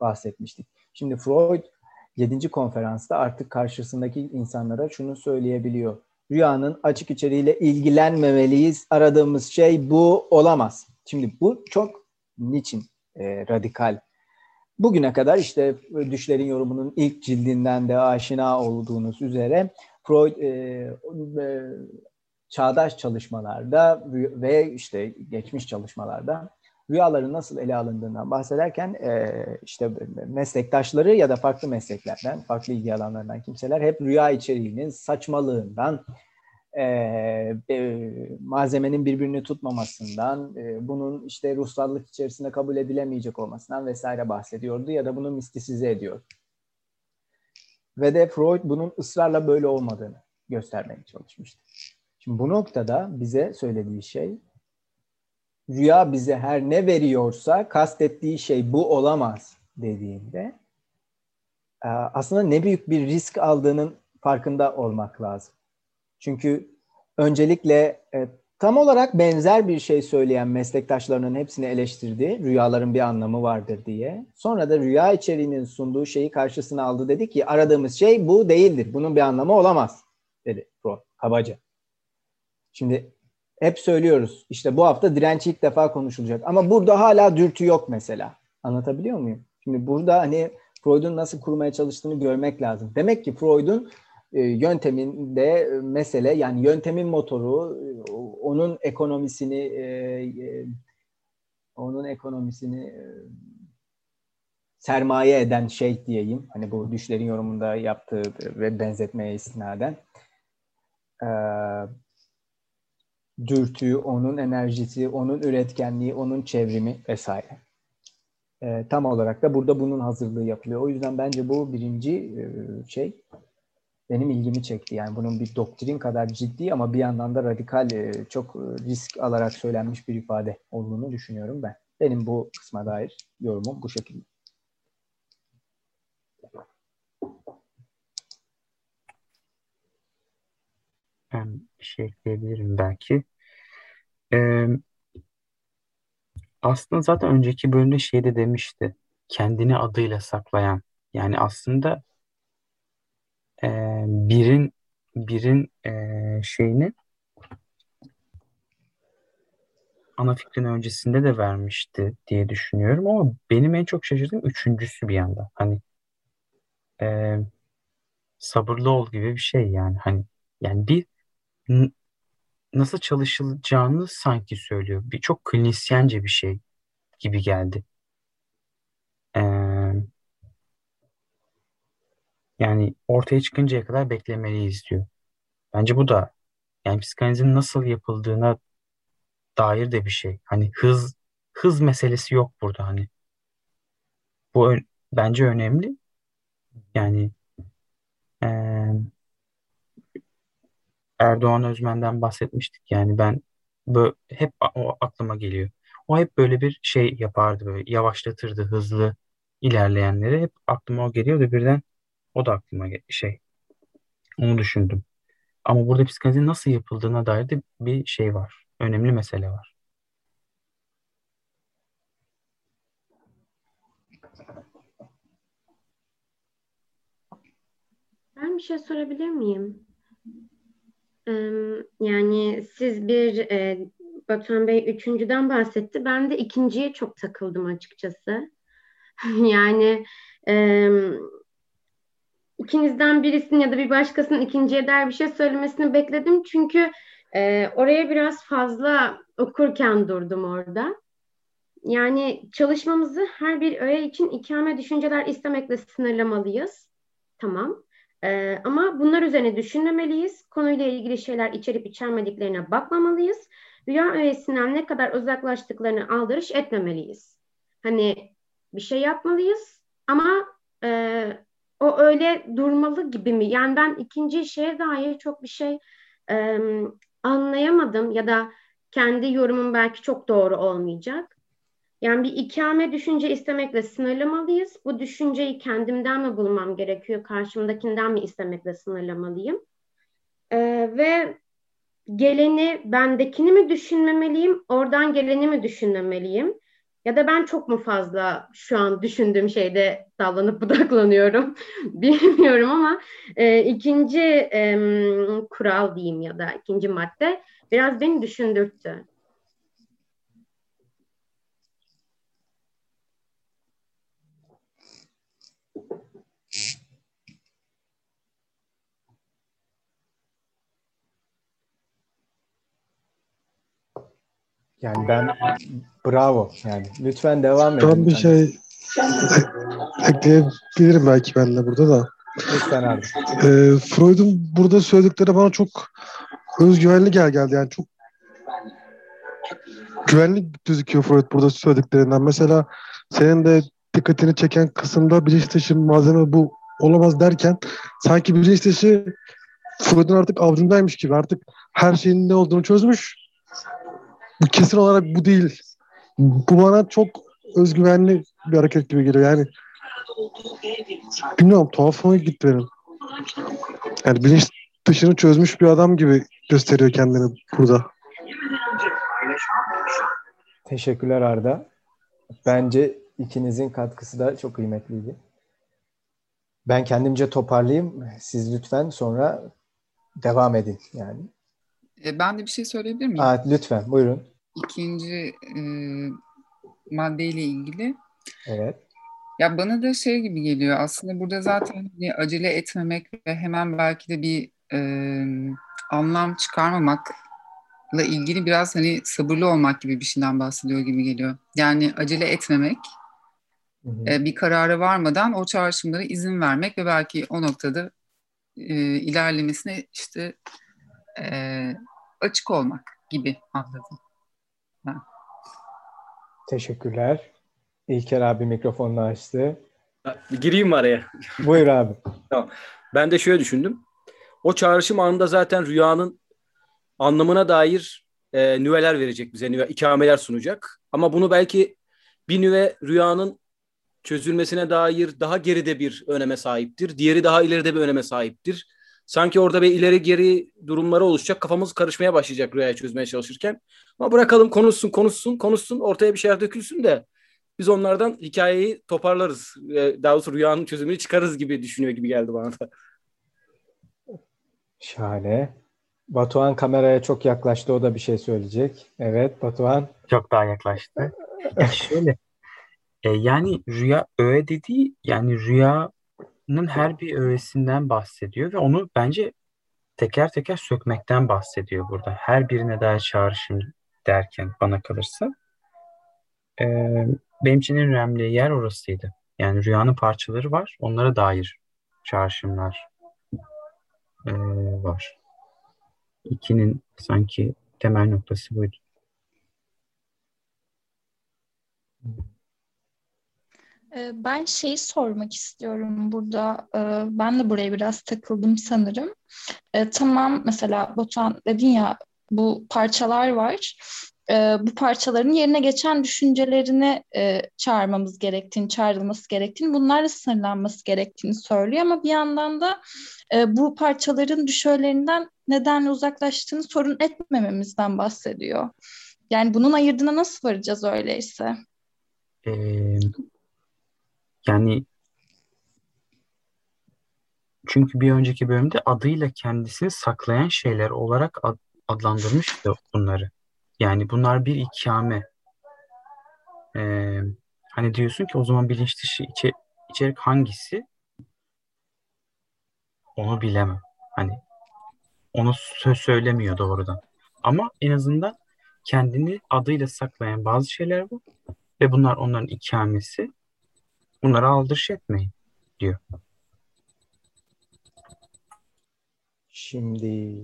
bahsetmiştik. Şimdi Freud 7. konferansta artık karşısındaki insanlara şunu söyleyebiliyor. Rüyanın açık içeriğiyle ilgilenmemeliyiz. Aradığımız şey bu olamaz. Şimdi bu çok niçin radikal? Bugüne kadar işte Düşlerin Yorumu'nun ilk cildinden de aşina olduğunuz üzere Freud çağdaş çalışmalarda ve işte geçmiş çalışmalarda rüyaların nasıl ele alındığından bahsederken işte meslektaşları ya da farklı mesleklerden, farklı ilgi alanlarından kimseler hep rüya içeriğinin saçmalığından, malzemenin birbirini tutmamasından, bunun işte ruhsallık içerisinde kabul edilemeyecek olmasından vesaire bahsediyordu ya da bunu mistisize ediyor. Ve de Freud bunun ısrarla böyle olmadığını göstermeye çalışmıştı. Şimdi bu noktada bize söylediği şey, rüya bize her ne veriyorsa kastettiği şey bu olamaz dediğinde aslında ne büyük bir risk aldığının farkında olmak lazım. Çünkü öncelikle tam olarak benzer bir şey söyleyen meslektaşlarının hepsini eleştirdi. Rüyaların bir anlamı vardır diye. Sonra da rüya içeriğinin sunduğu şeyi karşısına aldı, dedi ki aradığımız şey bu değildir. Bunun bir anlamı olamaz dedi Freud kabaca. Şimdi hep söylüyoruz işte bu hafta direnç ilk defa konuşulacak ama burada hala dürtü yok mesela. Anlatabiliyor muyum? Şimdi burada hani Freud'un nasıl kurmaya çalıştığını görmek lazım. Demek ki Freud'un yönteminde mesele, yani yöntemin motoru, onun ekonomisini sermaye eden şey diyeyim. Hani bu Düşlerin Yorumunda yaptığı ve benzetmeye istinaden dürtü, onun enerjisi, onun üretkenliği, onun çevrimi vesaire. Tam olarak da burada bunun hazırlığı yapılıyor. O yüzden bence bu birinci şey benim ilgimi çekti. Yani bunun bir doktrin kadar ciddi ama bir yandan da radikal, çok risk alarak söylenmiş bir ifade olduğunu düşünüyorum ben. Benim bu kısma dair yorumum bu şekilde. Ben bir şey ekleyebilirim belki. Aslında zaten önceki bölümde şey de demişti. Kendini adıyla saklayan. Yani aslında birin şeyini ana fikrin öncesinde de vermişti diye düşünüyorum ama benim en çok şaşırdığım üçüncüsü bir yandan. Hani sabırlı ol gibi bir şey yani. Yani bir nasıl çalışılacağını sanki söylüyor. Bir çok klinisyence bir şey gibi geldi. Yani ortaya çıkıncaya kadar beklemeliyiz diyor. Bence bu da yani psikanalizin nasıl yapıldığına dair de bir şey. Hani hız meselesi yok burada hani. Bu bence önemli. Yani Erdoğan Özmen'den bahsetmiştik. Yani ben hep o aklıma geliyor. O hep böyle bir şey yapardı, böyle yavaşlatırdı hızlı ilerleyenleri. Hep aklıma o geliyordu birden. O da aklıma onu düşündüm. Ama burada psikanalizin nasıl yapıldığına dair de bir şey var. Önemli mesele var. Ben bir şey sorabilir miyim? Yani siz bir Batuhan Bey üçüncüden bahsetti. Ben de ikinciye çok takıldım açıkçası. Yani ikinizden birisinin ya da bir başkasının ikinciye dair bir şey söylemesini bekledim. Çünkü oraya biraz fazla okurken durdum orada. Yani çalışmamızı her bir öğe için ikame düşünceler istemekle sınırlamalıyız. Tamam. Ama bunlar üzerine düşünmemeliyiz. Konuyla ilgili şeyler içerip içermediklerine bakmamalıyız. Rüya öğesinden ne kadar uzaklaştıklarını aldırış etmemeliyiz. Hani bir şey yapmalıyız ama o öyle durmalı gibi mi? Yani ben ikinci şeye dair çok bir şey anlayamadım ya da kendi yorumum belki çok doğru olmayacak. Yani bir ikame düşünce istemekle sınırlamalıyız. Bu düşünceyi kendimden mi bulmam gerekiyor, karşımdakinden mi istemekle sınırlamalıyım? Ve geleni, bendekini mi düşünmemeliyim, oradan geleni mi düşünmemeliyim? Ya da ben çok mu fazla şu an düşündüğüm şeyde dallanıp budaklanıyorum bilmiyorum ama ikinci kural diyeyim ya da ikinci madde biraz beni düşündürttü. Yani ben bravo yani lütfen devam edin. Ben bir şey ekleyebilirim belki ben de burada da. Lütfen abi. Freud'un burada söyledikleri bana çok özgüvenli geldi yani çok güvenli gözüküyor Freud burada söylediklerinden. Mesela senin de dikkatini çeken kısımda bilinç dışı malzeme bu olamaz derken sanki bilinç dışı Freud'un artık avucundaymış gibi artık her şeyin ne olduğunu çözmüş. Bu kesin olarak bu değil. Bu bana çok özgüvenli bir hareket gibi geliyor. Yani bilmiyorum tuhafıma gitti benim. Yani bilinç dışını çözmüş bir adam gibi gösteriyor kendini burada. Teşekkürler Arda. Bence ikinizin katkısı da çok kıymetliydi. Ben kendimce toparlayayım. Siz lütfen sonra devam edin yani. Ben de bir şey söyleyebilir miyim? Evet, lütfen buyurun. İkinci maddeyle ilgili. Evet. Ya bana da şey gibi geliyor aslında burada zaten acele etmemek ve hemen belki de bir anlam çıkarmamakla ilgili biraz hani sabırlı olmak gibi bir şeyden bahsediyor gibi geliyor. Yani acele etmemek, bir karara varmadan o çağrışımlara izin vermek ve belki o noktada ilerlemesine işte açık olmak gibi anladım. Ha. Teşekkürler. İlker abi mikrofonunu açtı. Gireyim mi araya? Buyur abi. Tamam. Ben de şöyle düşündüm. O çağrışım anında zaten rüyanın anlamına dair nüveler verecek bize. İkameler sunacak. Ama bunu belki bir nüve rüyanın çözülmesine dair daha geride bir öneme sahiptir. Diğeri daha ileride bir öneme sahiptir. Sanki orada bir ileri geri durumları oluşacak. Kafamız karışmaya başlayacak rüyayı çözmeye çalışırken. Ama bırakalım konuşsun. Ortaya bir şeyler dökülsün de biz onlardan hikayeyi toparlarız. Daha doğrusu rüyanın çözümünü çıkarız gibi düşünüyor gibi geldi bana da. Şahane. Batuhan kameraya çok yaklaştı. O da bir şey söyleyecek. Evet Batuhan. Çok daha yaklaştı. Şöyle. Yani rüya öğe dediği yani rüyanın her bir öğesinden bahsediyor ve onu bence teker teker sökmekten bahsediyor burada. Her birine dair çağrışım derken bana kalırsa. Benim için en önemli yer orasıydı. Yani rüyanın parçaları var. Onlara dair çağrışımlar var. İkinin sanki temel noktası buydu. Ben şeyi sormak istiyorum burada. Ben de buraya biraz takıldım sanırım. Tamam, mesela Batuhan dedin ya, bu parçalar var. Bu parçaların yerine geçen düşüncelerini çağırmamız gerektiğini, çağrılması gerektiğini, bunlarla sınırlanması gerektiğini söylüyor. Ama bir yandan da bu parçaların düşeğlerinden nedenle uzaklaştığını sorun etmememizden bahsediyor. Yani bunun ayırdığına nasıl varacağız öyleyse? Yani çünkü bir önceki bölümde adıyla kendisini saklayan şeyler olarak adlandırmıştı bunları. Yani bunlar bir ikame. Hani diyorsun ki o zaman bilinç dışı içerik hangisi? Onu bilemem. Hani onu söylemiyor doğrudan. Ama en azından kendini adıyla saklayan bazı şeyler bu. Ve bunlar onların ikamesi. Bunlara aldırış etmeyin diyor. Şimdi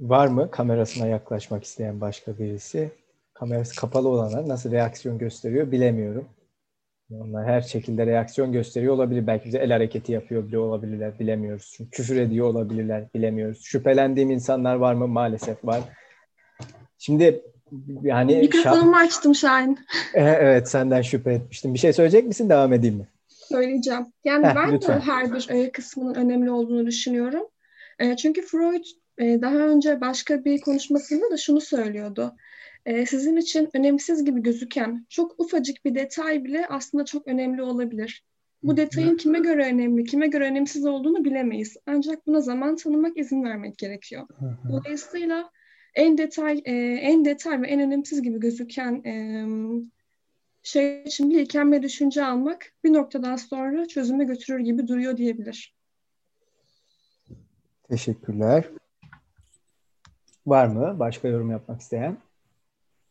var mı kamerasına yaklaşmak isteyen başka birisi? Kamerası kapalı olanlar nasıl reaksiyon gösteriyor bilemiyorum. Onlar her şekilde reaksiyon gösteriyor olabilir. Belki bize el hareketi yapıyor bile olabilirler, bilemiyoruz. Çünkü küfür ediyor olabilirler, bilemiyoruz. Şüphelendiğim insanlar var mı? Maalesef var. Şimdi yani... Mikrofonumu açtım Şahin. Evet, senden şüphe etmiştim. Bir şey söyleyecek misin? Devam edeyim mi? Söyleyeceğim. Yani ben lütfen. De her bir kısmının önemli olduğunu düşünüyorum. Çünkü Freud daha önce başka bir konuşmasında da şunu söylüyordu. Sizin için önemsiz gibi gözüken çok ufacık bir detay bile aslında çok önemli olabilir. Bu detayın kime göre önemli, kime göre önemsiz olduğunu bilemeyiz. Ancak buna zaman tanımak, izin vermek gerekiyor. Dolayısıyla en detay ve en önemsiz gibi gözüken şey için bir ilkem düşünce almak bir noktadan sonra çözüme götürür gibi duruyor diyebilir. Teşekkürler. Var mı başka yorum yapmak isteyen?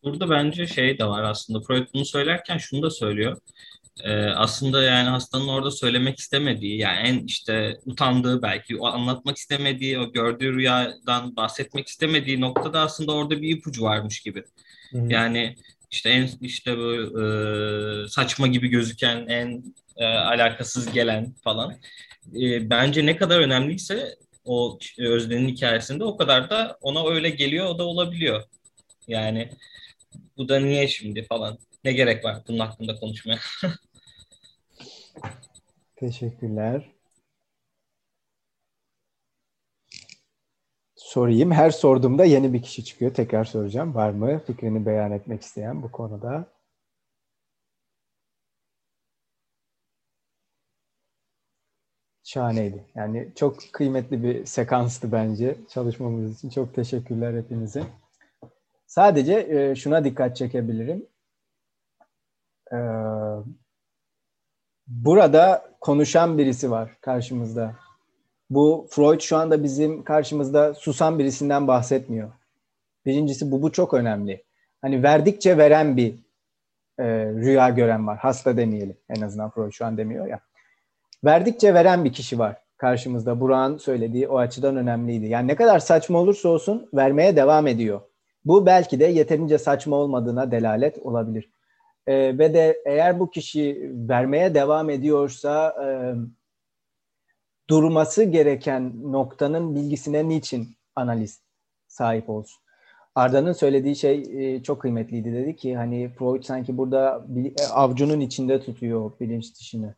Burada bence şey de var aslında. Freud bunu söylerken şunu da söylüyor. Aslında yani hastanın orada söylemek istemediği, yani en işte utandığı, belki o anlatmak istemediği, o gördüğü rüyadan bahsetmek istemediği noktada aslında orada bir ipucu varmış gibi. Hı-hı. Yani işte en işte bu saçma gibi gözüken, en alakasız gelen falan. Bence ne kadar önemliyse o Özden'in hikayesinde o kadar da ona öyle geliyor, o da olabiliyor. Yani bu da niye şimdi falan. Ne gerek var bunun hakkında konuşmaya? Teşekkürler. Sorayım. Her sorduğumda yeni bir kişi çıkıyor. Tekrar soracağım. Var mı fikrini beyan etmek isteyen bu konuda? Şahaneydi. Yani çok kıymetli bir sekanstı bence çalışmamız için. Çok teşekkürler hepinize. Sadece şuna dikkat çekebilirim. Burada konuşan birisi var karşımızda. Bu Freud şu anda bizim karşımızda susan birisinden bahsetmiyor. Birincisi bu çok önemli. Hani verdikçe veren bir rüya gören var. Hasta demeyelim, en azından Freud şu an demiyor ya. Verdikçe veren bir kişi var karşımızda. Burak'ın söylediği o açıdan önemliydi. Yani ne kadar saçma olursa olsun vermeye devam ediyor. Bu belki de yeterince saçma olmadığına delalet olabilir. Ve de eğer bu kişi vermeye devam ediyorsa durması gereken noktanın bilgisine niçin analiz sahip olsun? Arda'nın söylediği şey çok kıymetliydi. Dedi ki hani Freud sanki burada avcunun içinde tutuyor bilinç dışını.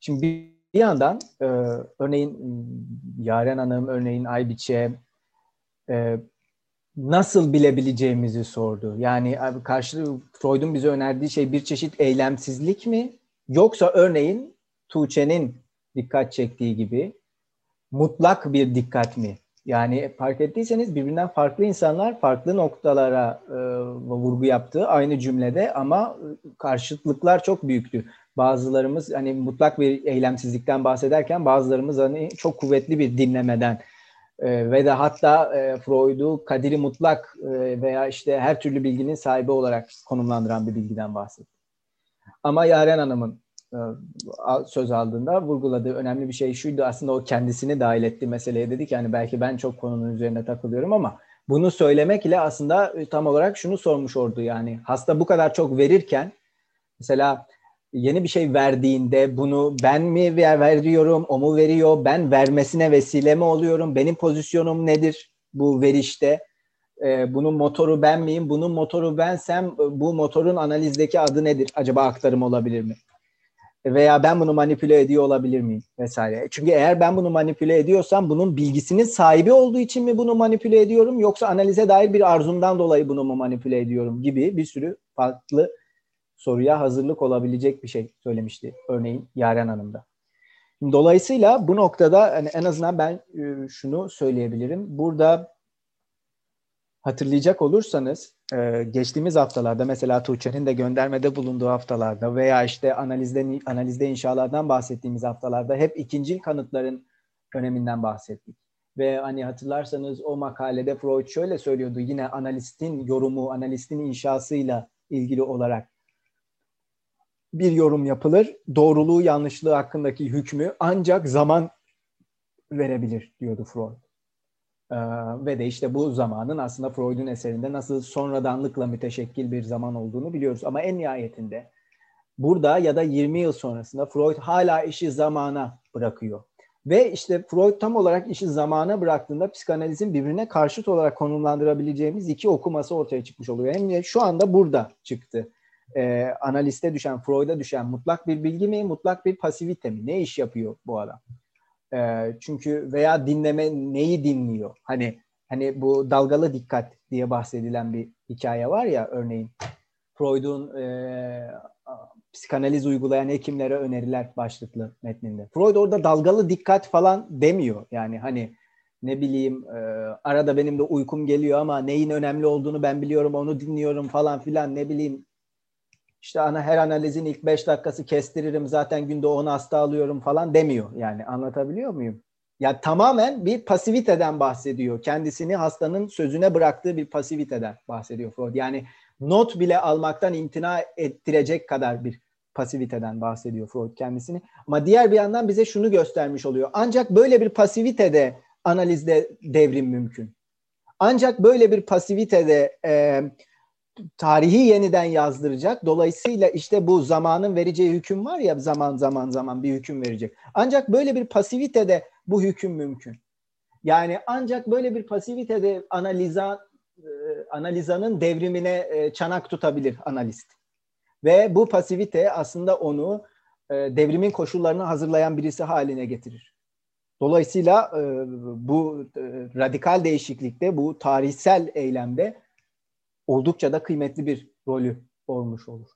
Şimdi bir yandan örneğin Yaren Hanım, örneğin Aybiç'e nasıl bilebileceğimizi sordu. Yani karşılığı Freud'un bize önerdiği şey bir çeşit eylemsizlik mi? Yoksa örneğin Tuğçe'nin dikkat çektiği gibi mutlak bir dikkat mi? Yani fark ettiyseniz birbirinden farklı insanlar farklı noktalara vurgu yaptı aynı cümlede, ama karşıtlıklar çok büyüktü. Bazılarımız hani mutlak bir eylemsizlikten bahsederken bazılarımız hani çok kuvvetli bir dinlemeden ve de hatta Freud'u Kadir-i Mutlak veya işte her türlü bilginin sahibi olarak konumlandıran bir bilgiden bahsetti. Ama Yaren Hanım'ın söz aldığında vurguladığı önemli bir şey şuydu. Aslında o kendisini dahil etti meseleye, dedi ki hani belki ben çok konunun üzerine takılıyorum ama bunu söylemek ile aslında tam olarak şunu sormuş oldu. Yani hasta bu kadar çok verirken mesela yeni bir şey verdiğinde bunu ben mi veriyorum, o mu veriyor, ben vermesine vesile mi oluyorum, benim pozisyonum nedir bu verişte, bunun motoru ben miyim, bunun motoru bensem bu motorun analizdeki adı nedir, acaba aktarım olabilir mi? Veya ben bunu manipüle ediyor olabilir miyim? Vesaire. Çünkü eğer ben bunu manipüle ediyorsam bunun bilgisinin sahibi olduğu için mi bunu manipüle ediyorum? Yoksa analize dair bir arzumdan dolayı bunu mu manipüle ediyorum? Gibi bir sürü farklı soruya hazırlık olabilecek bir şey söylemişti. Örneğin Yaren Hanım'da. Dolayısıyla bu noktada en azından ben şunu söyleyebilirim. Burada hatırlayacak olursanız geçtiğimiz haftalarda mesela Tuğçe'nin de göndermede bulunduğu haftalarda veya işte analizde inşalardan bahsettiğimiz haftalarda hep ikincil kanıtların öneminden bahsettik. Ve hani hatırlarsanız o makalede Freud şöyle söylüyordu, yine analistin yorumu, analistin inşasıyla ilgili olarak bir yorum yapılır. Doğruluğu, yanlışlığı hakkındaki hükmü ancak zaman verebilir diyordu Freud. Ve de işte bu zamanın aslında Freud'un eserinde nasıl sonradanlıkla müteşekkil bir zaman olduğunu biliyoruz. Ama en nihayetinde burada ya da 20 yıl sonrasında Freud hala işi zamana bırakıyor. Ve işte Freud tam olarak işi zamana bıraktığında psikanalizin birbirine karşıt olarak konumlandırabileceğimiz iki okuması ortaya çıkmış oluyor. Hem de şu anda burada çıktı. Analiste düşen, Freud'a düşen mutlak bir bilgi mi, mutlak bir pasivite mi? Ne iş yapıyor bu adam? Çünkü veya dinleme neyi dinliyor? Hani bu dalgalı dikkat diye bahsedilen bir hikaye var ya, örneğin Freud'un psikanaliz uygulayan hekimlere öneriler başlıklı metninde. Freud orada dalgalı dikkat falan demiyor. Yani hani ne bileyim arada benim de uykum geliyor ama neyin önemli olduğunu ben biliyorum, onu dinliyorum falan filan, ne bileyim. İşte her analizin ilk 5 dakikası kestiririm, zaten günde 10 hasta alıyorum falan demiyor. Yani anlatabiliyor muyum? Ya tamamen bir pasiviteden bahsediyor. Kendisini hastanın sözüne bıraktığı bir pasiviteden bahsediyor Freud. Yani not bile almaktan imtina ettirecek kadar bir pasiviteden bahsediyor Freud kendisini. Ama diğer bir yandan bize şunu göstermiş oluyor. Ancak böyle bir pasivitede analizde devrim mümkün. Ancak böyle bir pasivitede tarihi yeniden yazdıracak. Dolayısıyla işte bu zamanın vereceği hüküm var ya, zaman bir hüküm verecek. Ancak böyle bir pasivitede bu hüküm mümkün. Yani ancak böyle bir pasivitede analizanın devrimine çanak tutabilir analist. Ve bu pasivite aslında onu devrimin koşullarını hazırlayan birisi haline getirir. Dolayısıyla bu radikal değişiklikte, bu tarihsel eylemde oldukça da kıymetli bir rolü olmuş olur.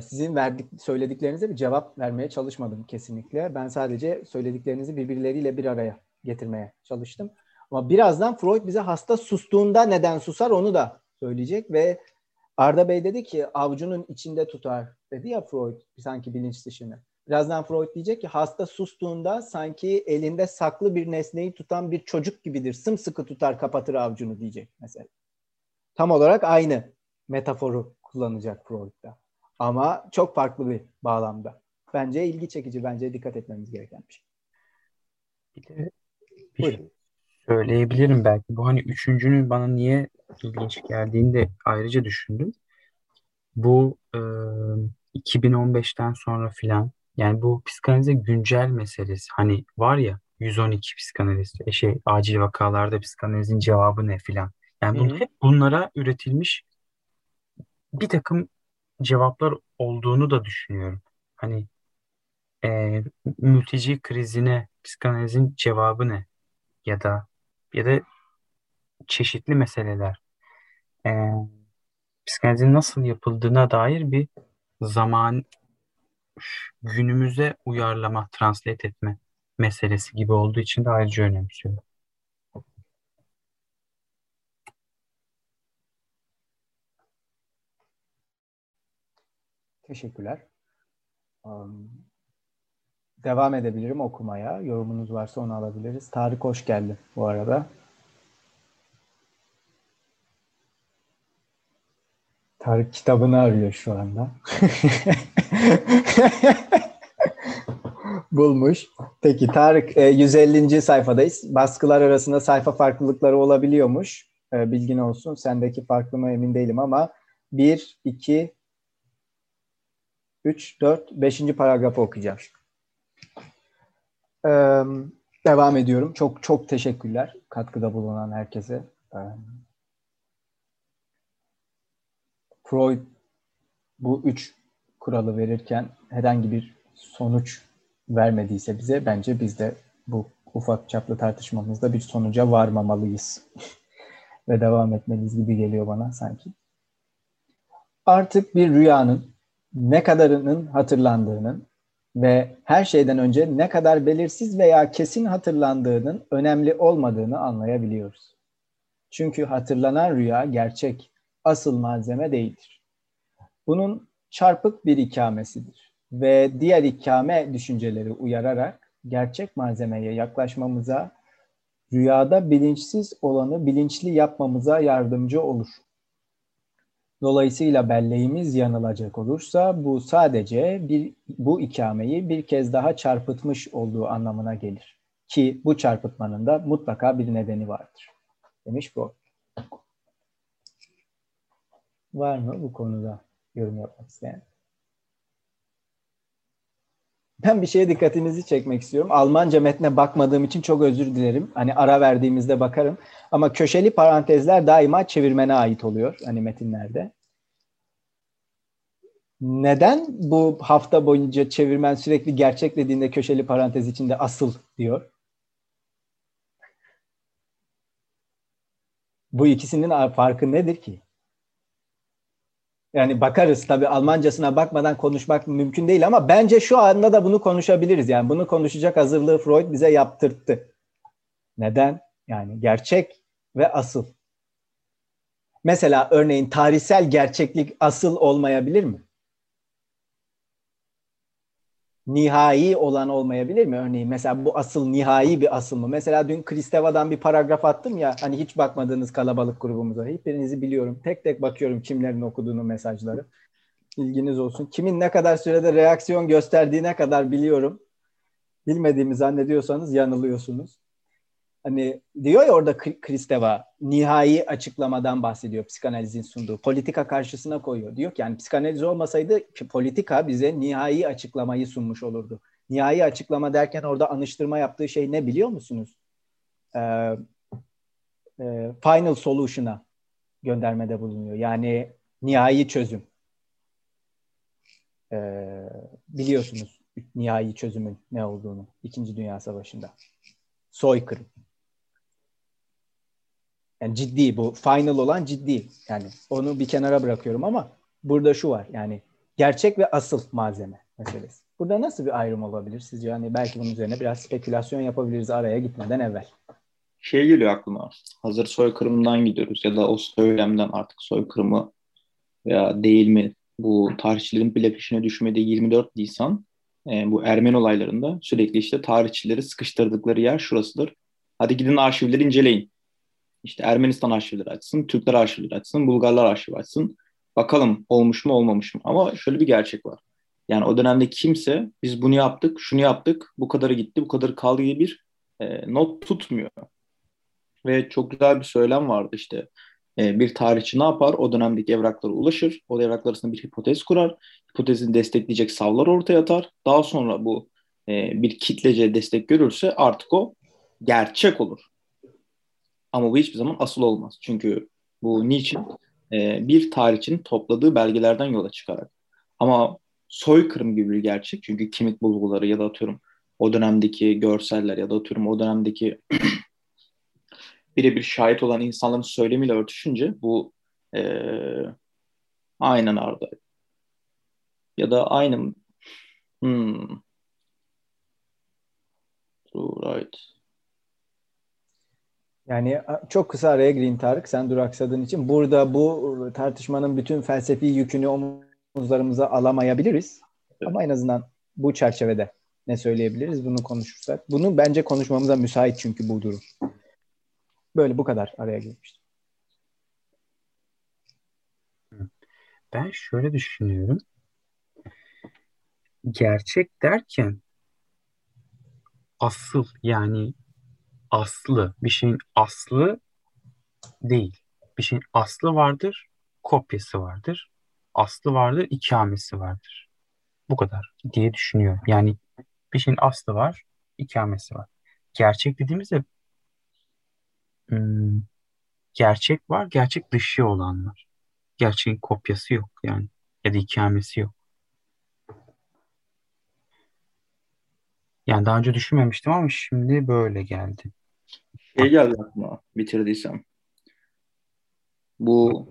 Sizin söylediklerinize bir cevap vermeye çalışmadım kesinlikle. Ben sadece söylediklerinizi birbirleriyle bir araya getirmeye çalıştım. Ama birazdan Freud bize hasta sustuğunda neden susar onu da söyleyecek ve Arda Bey dedi ki avucunun içinde tutar dedi ya Freud, sanki bilinç dışını. Birazdan Freud diyecek ki hasta sustuğunda sanki elinde saklı bir nesneyi tutan bir çocuk gibidir. Sımsıkı tutar, kapatır avucunu diyecek mesela. Tam olarak aynı metaforu kullanacak Freud'da. Ama çok farklı bir bağlamda. Bence ilgi çekici, bence dikkat etmemiz gereken bir şey. Bir şey söyleyebilirim belki. Bu hani üçüncünün bana niye ilginç geldiğini de ayrıca düşündüm. Bu 2015'ten sonra filan, yani bu psikanalize güncel meselesi. Hani var ya 112 psikanaliz, acil vakalarda psikanalizin cevabı ne filan. Yani hep bunlara üretilmiş bir takım cevaplar olduğunu da düşünüyorum. Hani mülteci krizine psikanalizin cevabı ne? Ya da çeşitli meseleler. Psikanalizin nasıl yapıldığına dair bir zaman, günümüze uyarlama, translate etme meselesi gibi olduğu için de ayrıca önemsiyorum. Teşekkürler. Devam edebilirim okumaya. Yorumunuz varsa onu alabiliriz. Tarık hoş geldin bu arada. Tarık kitabını arıyor şu anda. Bulmuş. Peki Tarık 150. sayfadayız. Baskılar arasında sayfa farklılıkları olabiliyormuş. Bilgin olsun. Sendeki farklı mı emin değilim ama 1, 2, 3, 4, 5. paragrafı okuyacağım. Devam ediyorum. Çok çok teşekkürler katkıda bulunan herkese. Freud bu 3 kuralı verirken herhangi bir sonuç vermediyse bize, bence biz de bu ufak çaplı tartışmamızda bir sonuca varmamalıyız. Ve devam etmeliyiz gibi geliyor bana sanki. Artık bir rüyanın ne kadarının hatırlandığının ve her şeyden önce ne kadar belirsiz veya kesin hatırlandığının önemli olmadığını anlayabiliyoruz. Çünkü hatırlanan rüya gerçek, asıl malzeme değildir. Bunun çarpık bir ikamesidir ve diğer ikame düşünceleri uyararak gerçek malzemeye yaklaşmamıza, rüyada bilinçsiz olanı bilinçli yapmamıza yardımcı olur. Dolayısıyla belleğimiz yanılacak olursa bu sadece bu ikameyi bir kez daha çarpıtmış olduğu anlamına gelir. Ki bu çarpıtmanın da mutlaka bir nedeni vardır. Demiş bu. Var mı bu konuda yorum yapmak isteyen? Ben bir şeye dikkatinizi çekmek istiyorum. Almanca metne bakmadığım için çok özür dilerim. Hani ara verdiğimizde bakarım. Ama köşeli parantezler daima çevirmene ait oluyor. Hani metinlerde. Neden bu hafta boyunca çevirmen sürekli gerçek dediğinde köşeli parantez içinde asıl diyor? Bu ikisinin farkı nedir ki? Yani bakarız tabii, Almancasına bakmadan konuşmak mümkün değil ama bence şu anda da bunu konuşabiliriz. Yani bunu konuşacak hazırlığı Freud bize yaptırttı. Neden? Yani gerçek ve asıl. Mesela örneğin tarihsel gerçeklik asıl olmayabilir mi? Nihai olan olmayabilir mi? Örneğin mesela bu asıl nihai bir asıl mı? Mesela dün Kristeva'dan bir paragraf attım ya, hani hiç bakmadığınız kalabalık grubumuza. Hepinizi biliyorum. Tek tek bakıyorum kimlerin okuduğunu, mesajları. İlginiz olsun. Kimin ne kadar sürede reaksiyon gösterdiğine kadar biliyorum. Bilmediğimi zannediyorsanız yanılıyorsunuz. Hani diyor ya orada Kristeva, nihai açıklamadan bahsediyor psikanalizin sunduğu. Politika karşısına koyuyor. Diyor ki yani psikanaliz olmasaydı politika bize nihai açıklamayı sunmuş olurdu. Nihai açıklama derken orada anıştırma yaptığı şey ne biliyor musunuz? Final solution'a göndermede bulunuyor. Yani nihai çözüm. Biliyorsunuz nihai çözümün ne olduğunu 2. Dünya Savaşı'nda. Soykırım. Yani ciddi bu. Final olan ciddi. Yani onu bir kenara bırakıyorum ama burada şu var. Yani gerçek ve asıl malzeme meselesi. Burada nasıl bir ayrım olabilir sizce? Yani belki bunun üzerine biraz spekülasyon yapabiliriz araya gitmeden evvel. Şey geliyor aklıma. Hazır soykırımdan gidiyoruz ya da o söylemden, artık soykırımı ya değil mi? Bu tarihçilerin bile peşine düşmediği 24 Nisan bu Ermeni olaylarında sürekli işte tarihçileri sıkıştırdıkları yer şurasıdır. Hadi gidin arşivleri inceleyin. İşte Ermenistan arşivleri açsın, Türkler arşivleri açsın, Bulgarlar arşiv açsın. Bakalım olmuş mu olmamış mı? Ama şöyle bir gerçek var. Yani o dönemde kimse biz bunu yaptık, şunu yaptık, bu kadarı gitti, bu kadarı kaldı diye bir not tutmuyor. Ve çok güzel bir söylem vardı işte. Bir tarihçi ne yapar? O dönemdeki evraklara ulaşır. O evraklar arasında bir hipotez kurar. Hipotezini destekleyecek savlar ortaya atar. Daha sonra bu bir kitlece destek görürse artık o gerçek olur. Ama bu hiçbir zaman asıl olmaz. Çünkü bu Nietzsche bir tarihçinin topladığı belgelerden yola çıkarak. Ama soykırım gibi bir gerçek. Çünkü kemik bulguları ya da atıyorum o dönemdeki görseller ya da atıyorum o dönemdeki birebir şahit olan insanların söylemiyle örtüşünce bu aynen Arda. Ya da aynen right. Yani çok kısa araya gireyim Tarık, sen duraksadığın için. Burada bu tartışmanın bütün felsefi yükünü omuzlarımıza alamayabiliriz. Evet. Ama en azından bu çerçevede ne söyleyebiliriz bunu konuşursak. Bunu bence konuşmamıza müsait çünkü bu durum. Böyle bu kadar araya girmiştim. Ben şöyle düşünüyorum. Gerçek derken asıl, yani aslı, bir şeyin aslı değil. Bir şeyin aslı vardır, kopyası vardır. Aslı vardır, ikamesi vardır. Bu kadar diye düşünüyor. Yani bir şeyin aslı var, ikamesi var. Gerçek dediğimizde gerçek var, gerçek dışı olan var. Gerçeğin kopyası yok yani. Ya da ikamesi yok. Yani daha önce düşünmemiştim ama şimdi böyle geldi. Şey geldi aklıma bitirdiysem. Bu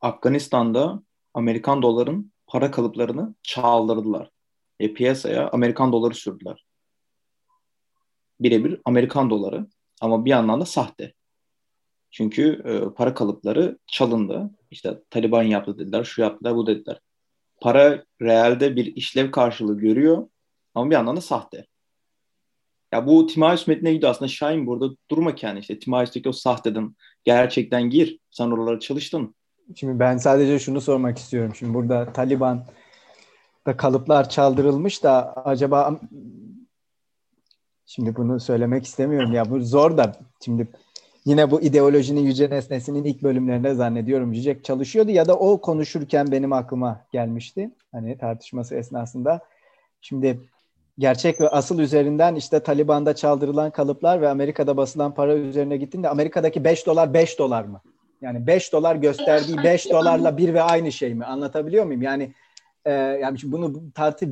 Afganistan'da Amerikan doların para kalıplarını çaldırdılar. Piyasaya Amerikan doları sürdüler. Birebir Amerikan doları ama bir yandan da sahte. Çünkü para kalıpları çalındı. İşte Taliban yaptı dediler, şu yaptılar, bu dediler. Para realde bir işlev karşılığı görüyor ama bir yandan da sahte. Ya bu Timaeus metnine gidiyor aslında. Şahin burada durmak yani işte Timaeus'taki o sahteden gerçekten gir. Sen oralara çalıştın. Şimdi ben sadece şunu sormak istiyorum. Şimdi burada Taliban'da kalıplar çaldırılmış da acaba şimdi bunu söylemek istemiyorum ya bu zor da şimdi yine bu ideolojinin yüce nesnesinin ilk bölümlerinde zannediyorum Žižek çalışıyordu ya da o konuşurken benim aklıma gelmişti. Hani tartışması esnasında. Şimdi gerçek ve asıl üzerinden işte Taliban'da çaldırılan kalıplar ve Amerika'da basılan para üzerine gittiğinde Amerika'daki $5 mı? Yani $5 gösterdiği $5'la bir ve aynı şey mi? Anlatabiliyor muyum? Yani yani bunu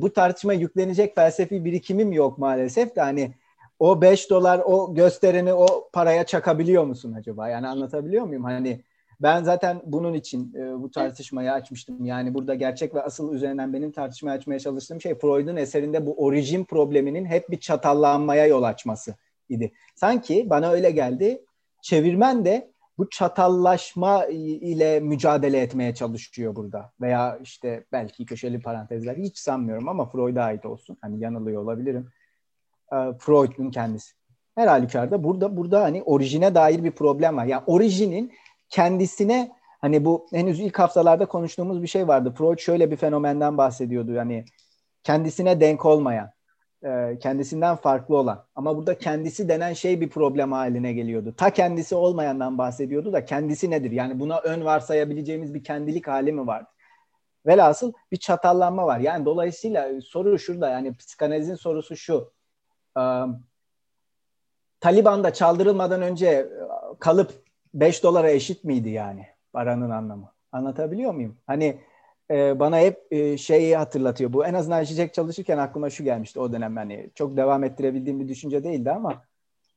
bu tartışma yüklenecek felsefi birikimim yok maalesef de hani o $5 o göstereni o paraya çakabiliyor musun acaba? Yani anlatabiliyor muyum? Hani ben zaten bunun için bu tartışmayı açmıştım. Yani burada gerçek ve asıl üzerinden benim tartışmayı açmaya çalıştığım şey Freud'un eserinde bu orijin probleminin hep bir çatallanmaya yol açması idi. Sanki bana öyle geldi. Çevirmen de bu çatallaşma ile mücadele etmeye çalışıyor burada. Veya işte belki köşeli parantezler hiç sanmıyorum ama Freud'a ait olsun. Hani yanılıyor olabilirim. Freud'un kendisi. Her halükarda burada hani orijine dair bir problem var. Yani orijinin kendisine hani bu henüz ilk haftalarda konuştuğumuz bir şey vardı. Freud şöyle bir fenomenden bahsediyordu. Yani kendisine denk olmayan, kendisinden farklı olan ama burada kendisi denen şey bir problem haline geliyordu. Ta kendisi olmayandan bahsediyordu da kendisi nedir? Yani buna ön varsayabileceğimiz bir kendilik hali mi vardı? Velhasıl bir çatallanma var. Yani dolayısıyla soru şurada yani psikanalizin sorusu şu. Taliban'da çaldırılmadan önce kalıp $5 eşit miydi yani paranın anlamı? Anlatabiliyor muyum? Hani bana hep şeyi hatırlatıyor bu. En azından Žižek çalışırken aklıma şu gelmişti o dönem. Hani çok devam ettirebildiğim bir düşünce değildi ama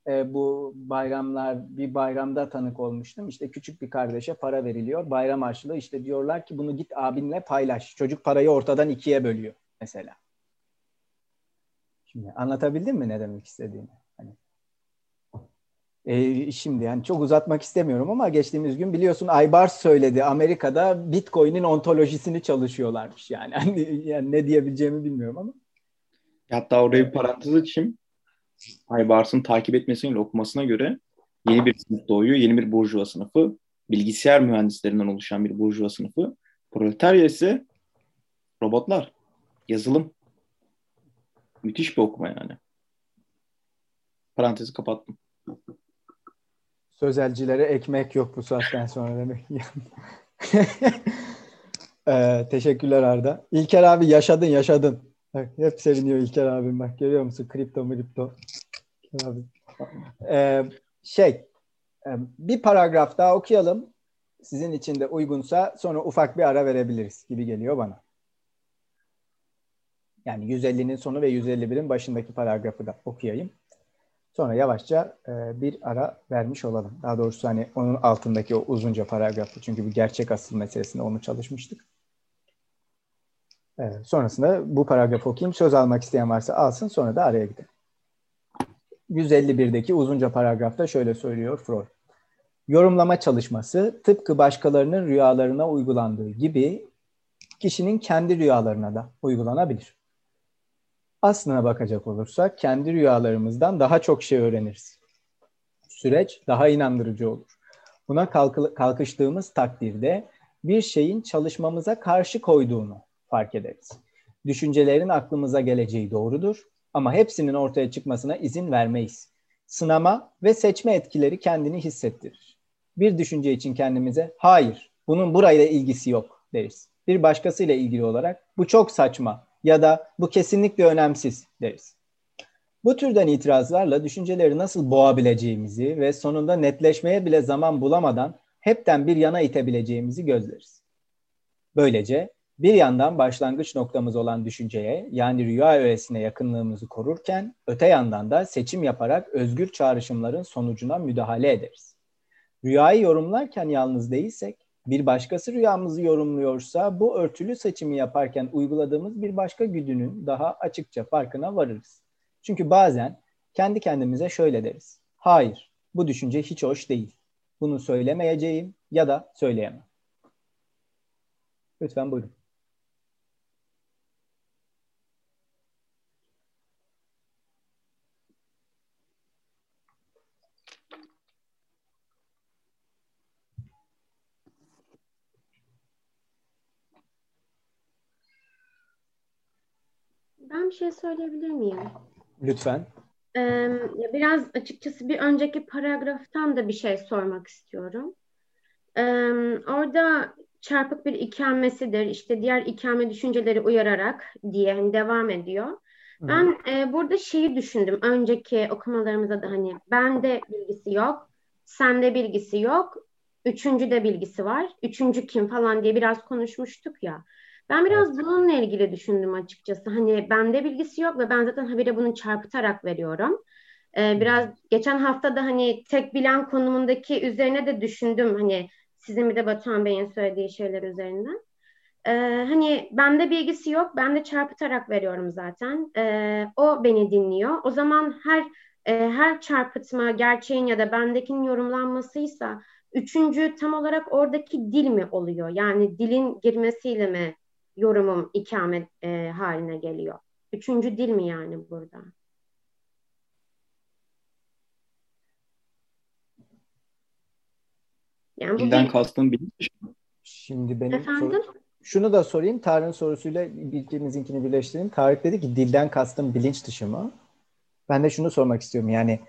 bu bir bayramda tanık olmuştum. İşte küçük bir kardeşe para veriliyor. Bayram harçlığı işte diyorlar ki bunu git abinle paylaş. Çocuk parayı ortadan ikiye bölüyor mesela. Şimdi anlatabildim mi ne demek istediğimi? Hani şimdi yani çok uzatmak istemiyorum ama geçtiğimiz gün biliyorsun Aybars söyledi Amerika'da Bitcoin'in ontolojisini çalışıyorlarmış yani. Yani ne diyebileceğimi bilmiyorum ama. Hatta oraya bir parantez açayım. Aybars'ın takip etmesinin okumasına göre yeni bir sınıf doğuyor. Yeni bir burjuva sınıfı. Bilgisayar mühendislerinden oluşan bir burjuva sınıfı. Proletarya ise robotlar. Yazılım. Müthiş bir okuma yani. Parantezi kapattım. Sözelcilere ekmek yok bu saatten sonra demek. Teşekkürler Arda. İlker abi yaşadın. Bak, hep seviniyor İlker abim. Bak görüyor musun? Kripto. Abi. Bir paragraf daha okuyalım. Sizin için de uygunsa sonra ufak bir ara verebiliriz gibi geliyor bana. Yani 150'nin sonu ve 151'in başındaki paragrafı da okuyayım. Sonra yavaşça bir ara vermiş olalım. Daha doğrusu hani onun altındaki o uzunca paragrafı. Çünkü bir gerçek asıl meselesinde onu çalışmıştık. Evet, sonrasında bu paragrafı okuyayım. Söz almak isteyen varsa alsın sonra da araya gidelim. 151'deki uzunca paragrafta şöyle söylüyor Freud. Yorumlama çalışması tıpkı başkalarının rüyalarına uygulandığı gibi kişinin kendi rüyalarına da uygulanabilir. Aslına bakacak olursak kendi rüyalarımızdan daha çok şey öğreniriz. Süreç daha inandırıcı olur. Buna kalkıştığımız takdirde bir şeyin çalışmamıza karşı koyduğunu fark ederiz. Düşüncelerin aklımıza geleceği doğrudur ama hepsinin ortaya çıkmasına izin vermeyiz. Sınama ve seçme etkileri kendini hissettirir. Bir düşünce için kendimize hayır bunun burayla ilgisi yok deriz. Bir başkasıyla ilgili olarak bu çok saçma, ya da bu kesinlikle önemsiz deriz. Bu türden itirazlarla düşünceleri nasıl boğabileceğimizi ve sonunda netleşmeye bile zaman bulamadan hepten bir yana itebileceğimizi gözleriz. Böylece bir yandan başlangıç noktamız olan düşünceye, yani rüya öğesine yakınlığımızı korurken, öte yandan da seçim yaparak özgür çağrışımların sonucuna müdahale ederiz. Rüyayı yorumlarken yalnız değilsek, bir başkası rüyamızı yorumluyorsa bu örtülü seçimi yaparken uyguladığımız bir başka güdünün daha açıkça farkına varırız. Çünkü bazen kendi kendimize şöyle deriz: hayır, bu düşünce hiç hoş değil. Bunu söylemeyeceğim ya da söyleyemem. Lütfen buyurun. Ben bir şey söyleyebilir miyim? Lütfen. Biraz açıkçası bir önceki paragraftan da bir şey sormak istiyorum. Orada çarpık bir ikamesidir, işte diğer ikame düşünceleri uyararak diye hani devam ediyor. Ben burada şeyi düşündüm, önceki okumalarımızda da hani bende bilgisi yok, sende bilgisi yok, üçüncü de bilgisi var, üçüncü kim falan diye biraz konuşmuştuk ya. Ben biraz bununla ilgili düşündüm açıkçası. Hani bende bilgisi yok ve ben zaten habire bunu çarpıtarak veriyorum. Biraz geçen hafta da hani tek bilen konumundaki üzerine de düşündüm. Hani sizin bir de Batuhan Bey'in söylediği şeyler üzerinden. Hani bende bilgisi yok, ben de çarpıtarak veriyorum zaten. O beni dinliyor. O zaman her çarpıtma gerçeğin ya da bendekinin yorumlanmasıysa üçüncü tam olarak oradaki dil mi oluyor? Yani dilin girmesiyle mi yorumum ikame haline geliyor? Üçüncü dil mi yani burada? Yani dilden kastım bilinç. Şimdi benim şunu da sorayım. Tarık'ın sorusuyla ikimizinkini birleştireyim. Tarık dedi ki dilden kastım bilinç dışı mı? Ben de şunu sormak istiyorum. Yani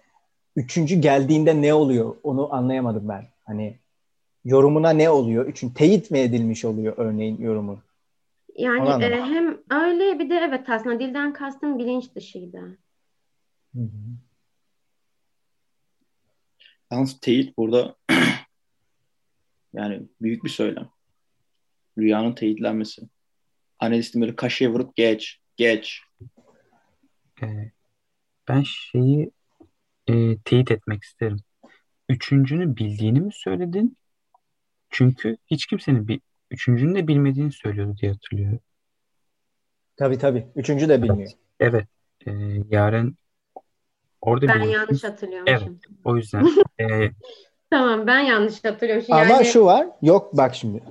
üçüncü geldiğinde ne oluyor? Onu anlayamadım ben. Hani yorumuna ne oluyor? Üçüncü teyit mi edilmiş oluyor örneğin yorumu? Yani hem öyle bir de evet aslında dilden kastım bilinç dışıydı. Yalnız teyit burada yani büyük bir söylem. Rüyanın teyitlenmesi. Analistin böyle kaşeye vurup geç. Ben şeyi teyit etmek isterim. Üçüncünü bildiğini mi söyledin? Çünkü hiç kimsenin bir üçüncünü de bilmediğini söylüyordu diye hatırlıyorum. Tabii. Üçüncü de bilmiyor. Evet. Yaren orada ben yanlış hatırlıyorum. Evet. Şimdi. O yüzden. Tamam, ben yanlış hatırlıyorum. Ama yani... şu var. Yok bak şimdi.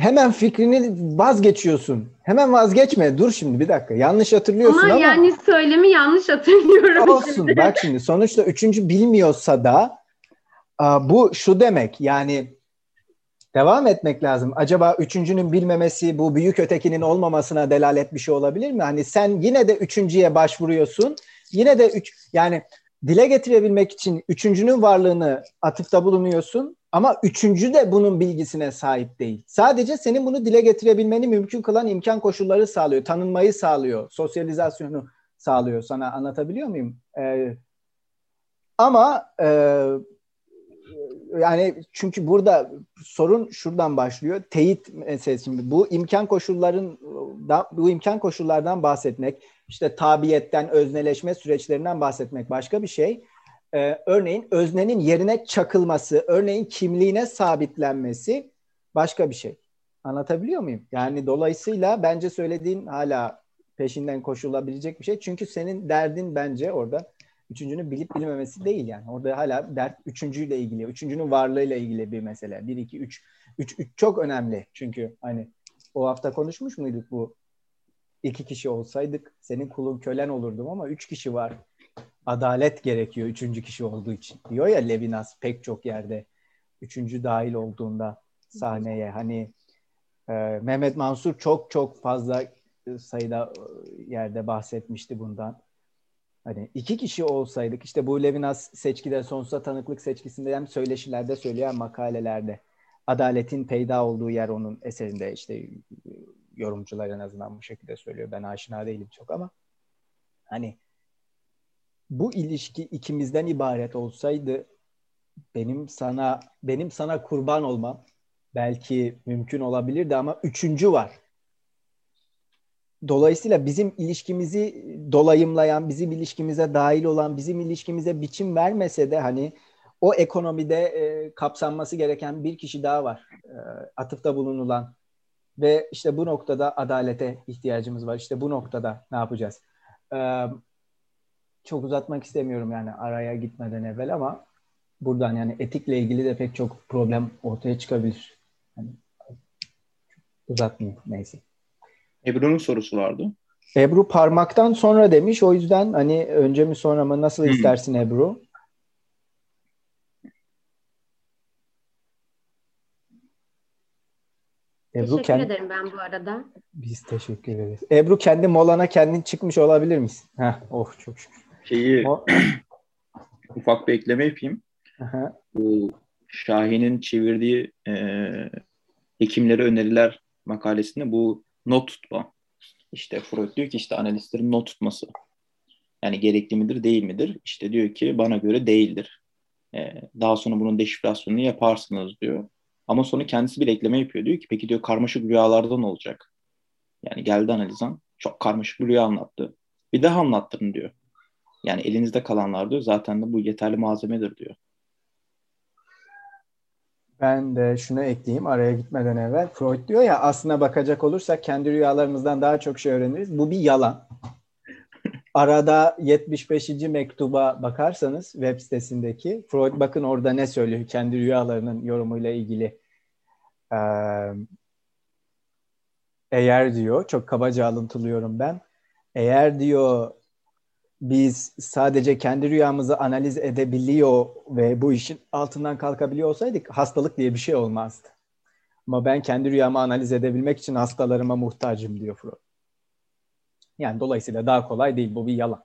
Hemen fikrini vazgeçiyorsun. Hemen vazgeçme. Dur şimdi bir dakika. Yanlış hatırlıyorsun ama. Yani söylemi yanlış hatırlıyorum. Olsun. Şimdi. Bak şimdi. Sonuçta üçüncü bilmiyorsa da bu şu demek. Yani devam etmek lazım. Acaba üçüncünün bilmemesi bu büyük ötekinin olmamasına delalet bir şey olabilir mi? Hani sen yine de üçüncüye başvuruyorsun. Yine de yani dile getirebilmek için üçüncünün varlığını atıfta bulunuyorsun. Ama üçüncü de bunun bilgisine sahip değil. Sadece senin bunu dile getirebilmeni mümkün kılan imkan koşulları sağlıyor. Tanınmayı sağlıyor. Sosyalizasyonu sağlıyor. Sana anlatabiliyor muyum? Yani çünkü burada sorun şuradan başlıyor. Teyit meselesi. Şimdi bu imkan koşullardan bahsetmek, işte tabiyetten, özneleşme süreçlerinden bahsetmek başka bir şey. Örneğin öznenin yerine çakılması, örneğin kimliğine sabitlenmesi başka bir şey. Anlatabiliyor muyum? Yani dolayısıyla bence söylediğin hala peşinden koşulabilecek bir şey. Çünkü senin derdin bence orada üçüncünün bilip bilmemesi değil yani. Orada hala dert üçüncüyle ilgili, üçüncünün varlığıyla ilgili bir mesele. 1, 2, 3. 3 çok önemli. Çünkü hani o hafta konuşmuş muyduk bu? 2 kişi olsaydık senin kulun kölen olurdum ama 3 kişi var. Adalet gerekiyor 3. kişi olduğu için. Diyor ya Levinas pek çok yerde 3. dahil olduğunda sahneye. Hani Mehmet Mansur çok fazla sayıda yerde bahsetmişti bundan. Hani 2 kişi olsaydık, işte bu Levinas seçkide, sonsuza tanıklık seçkisinde hem söyleşilerde söylüyor hem makalelerde. Adaletin peyda olduğu yer onun eserinde, işte yorumcular en azından bu şekilde söylüyor. Ben aşina değilim çok ama hani bu ilişki ikimizden ibaret olsaydı benim sana kurban olmam belki mümkün olabilirdi ama üçüncü var. Dolayısıyla bizim ilişkimizi dolayımlayan, bizim ilişkimize dahil olan, bizim ilişkimize biçim vermese de hani o ekonomide kapsanması gereken bir kişi daha var. Atıfta bulunulan ve işte bu noktada adalete ihtiyacımız var. İşte bu noktada ne yapacağız? Çok uzatmak istemiyorum yani araya gitmeden evvel ama buradan yani etikle ilgili de pek çok problem ortaya çıkabilir. Yani uzatmayayım neyse. Ebru'nun sorusu vardı. Ebru parmaktan sonra demiş. O yüzden hani önce mi sonra mı nasıl istersin Ebru? Ebru teşekkür ederim ben bu arada. Biz teşekkür ederiz. Ebru kendi molana kendin çıkmış olabilir misin? Heh, oh çok şükür. Ufak bir ekleme yapayım. Aha. Bu Şahin'in çevirdiği hekimlere öneriler makalesinde bu not tutma. İşte Freud diyor ki işte analistlerin not tutması. Yani gerekli midir değil midir? İşte diyor ki bana göre değildir. Daha sonra bunun deşifrasyonunu yaparsınız diyor. Ama sonra kendisi bir ekleme yapıyor. Diyor ki peki diyor karmaşık rüyalardan olacak. Yani geldi analizan çok karmaşık bir rüya anlattı. Bir daha anlattırın diyor. Yani elinizde kalanlar diyor. Zaten de bu yeterli malzemedir diyor. Ben de şunu ekleyeyim araya gitmeden evvel. Freud diyor ya aslına bakacak olursak kendi rüyalarımızdan daha çok şey öğreniriz. Bu bir yalan. Arada 75. mektuba bakarsanız web sitesindeki Freud bakın orada ne söylüyor kendi rüyalarının yorumuyla ilgili. Eğer diyor çok kabaca alıntılıyorum ben. Eğer diyor biz sadece kendi rüyamızı analiz edebiliyor ve bu işin altından kalkabiliyor olsaydık hastalık diye bir şey olmazdı. Ama ben kendi rüyamı analiz edebilmek için hastalarıma muhtacım diyor Freud. Yani dolayısıyla daha kolay değil. Bu bir yalan.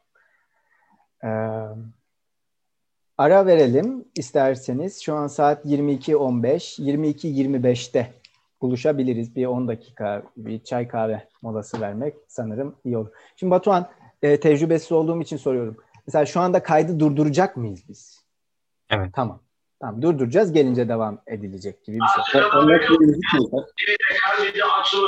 Ara verelim isterseniz. Şu an saat 22.15. 22.25'te buluşabiliriz. Bir 10 dakika bir çay kahve molası vermek sanırım iyi olur. Şimdi Batuhan tecrübesiz olduğum için soruyorum. Mesela şu anda kaydı durduracak mıyız biz? Evet. Tamam. Tamam durduracağız. Gelince devam edilecek gibi bir şey.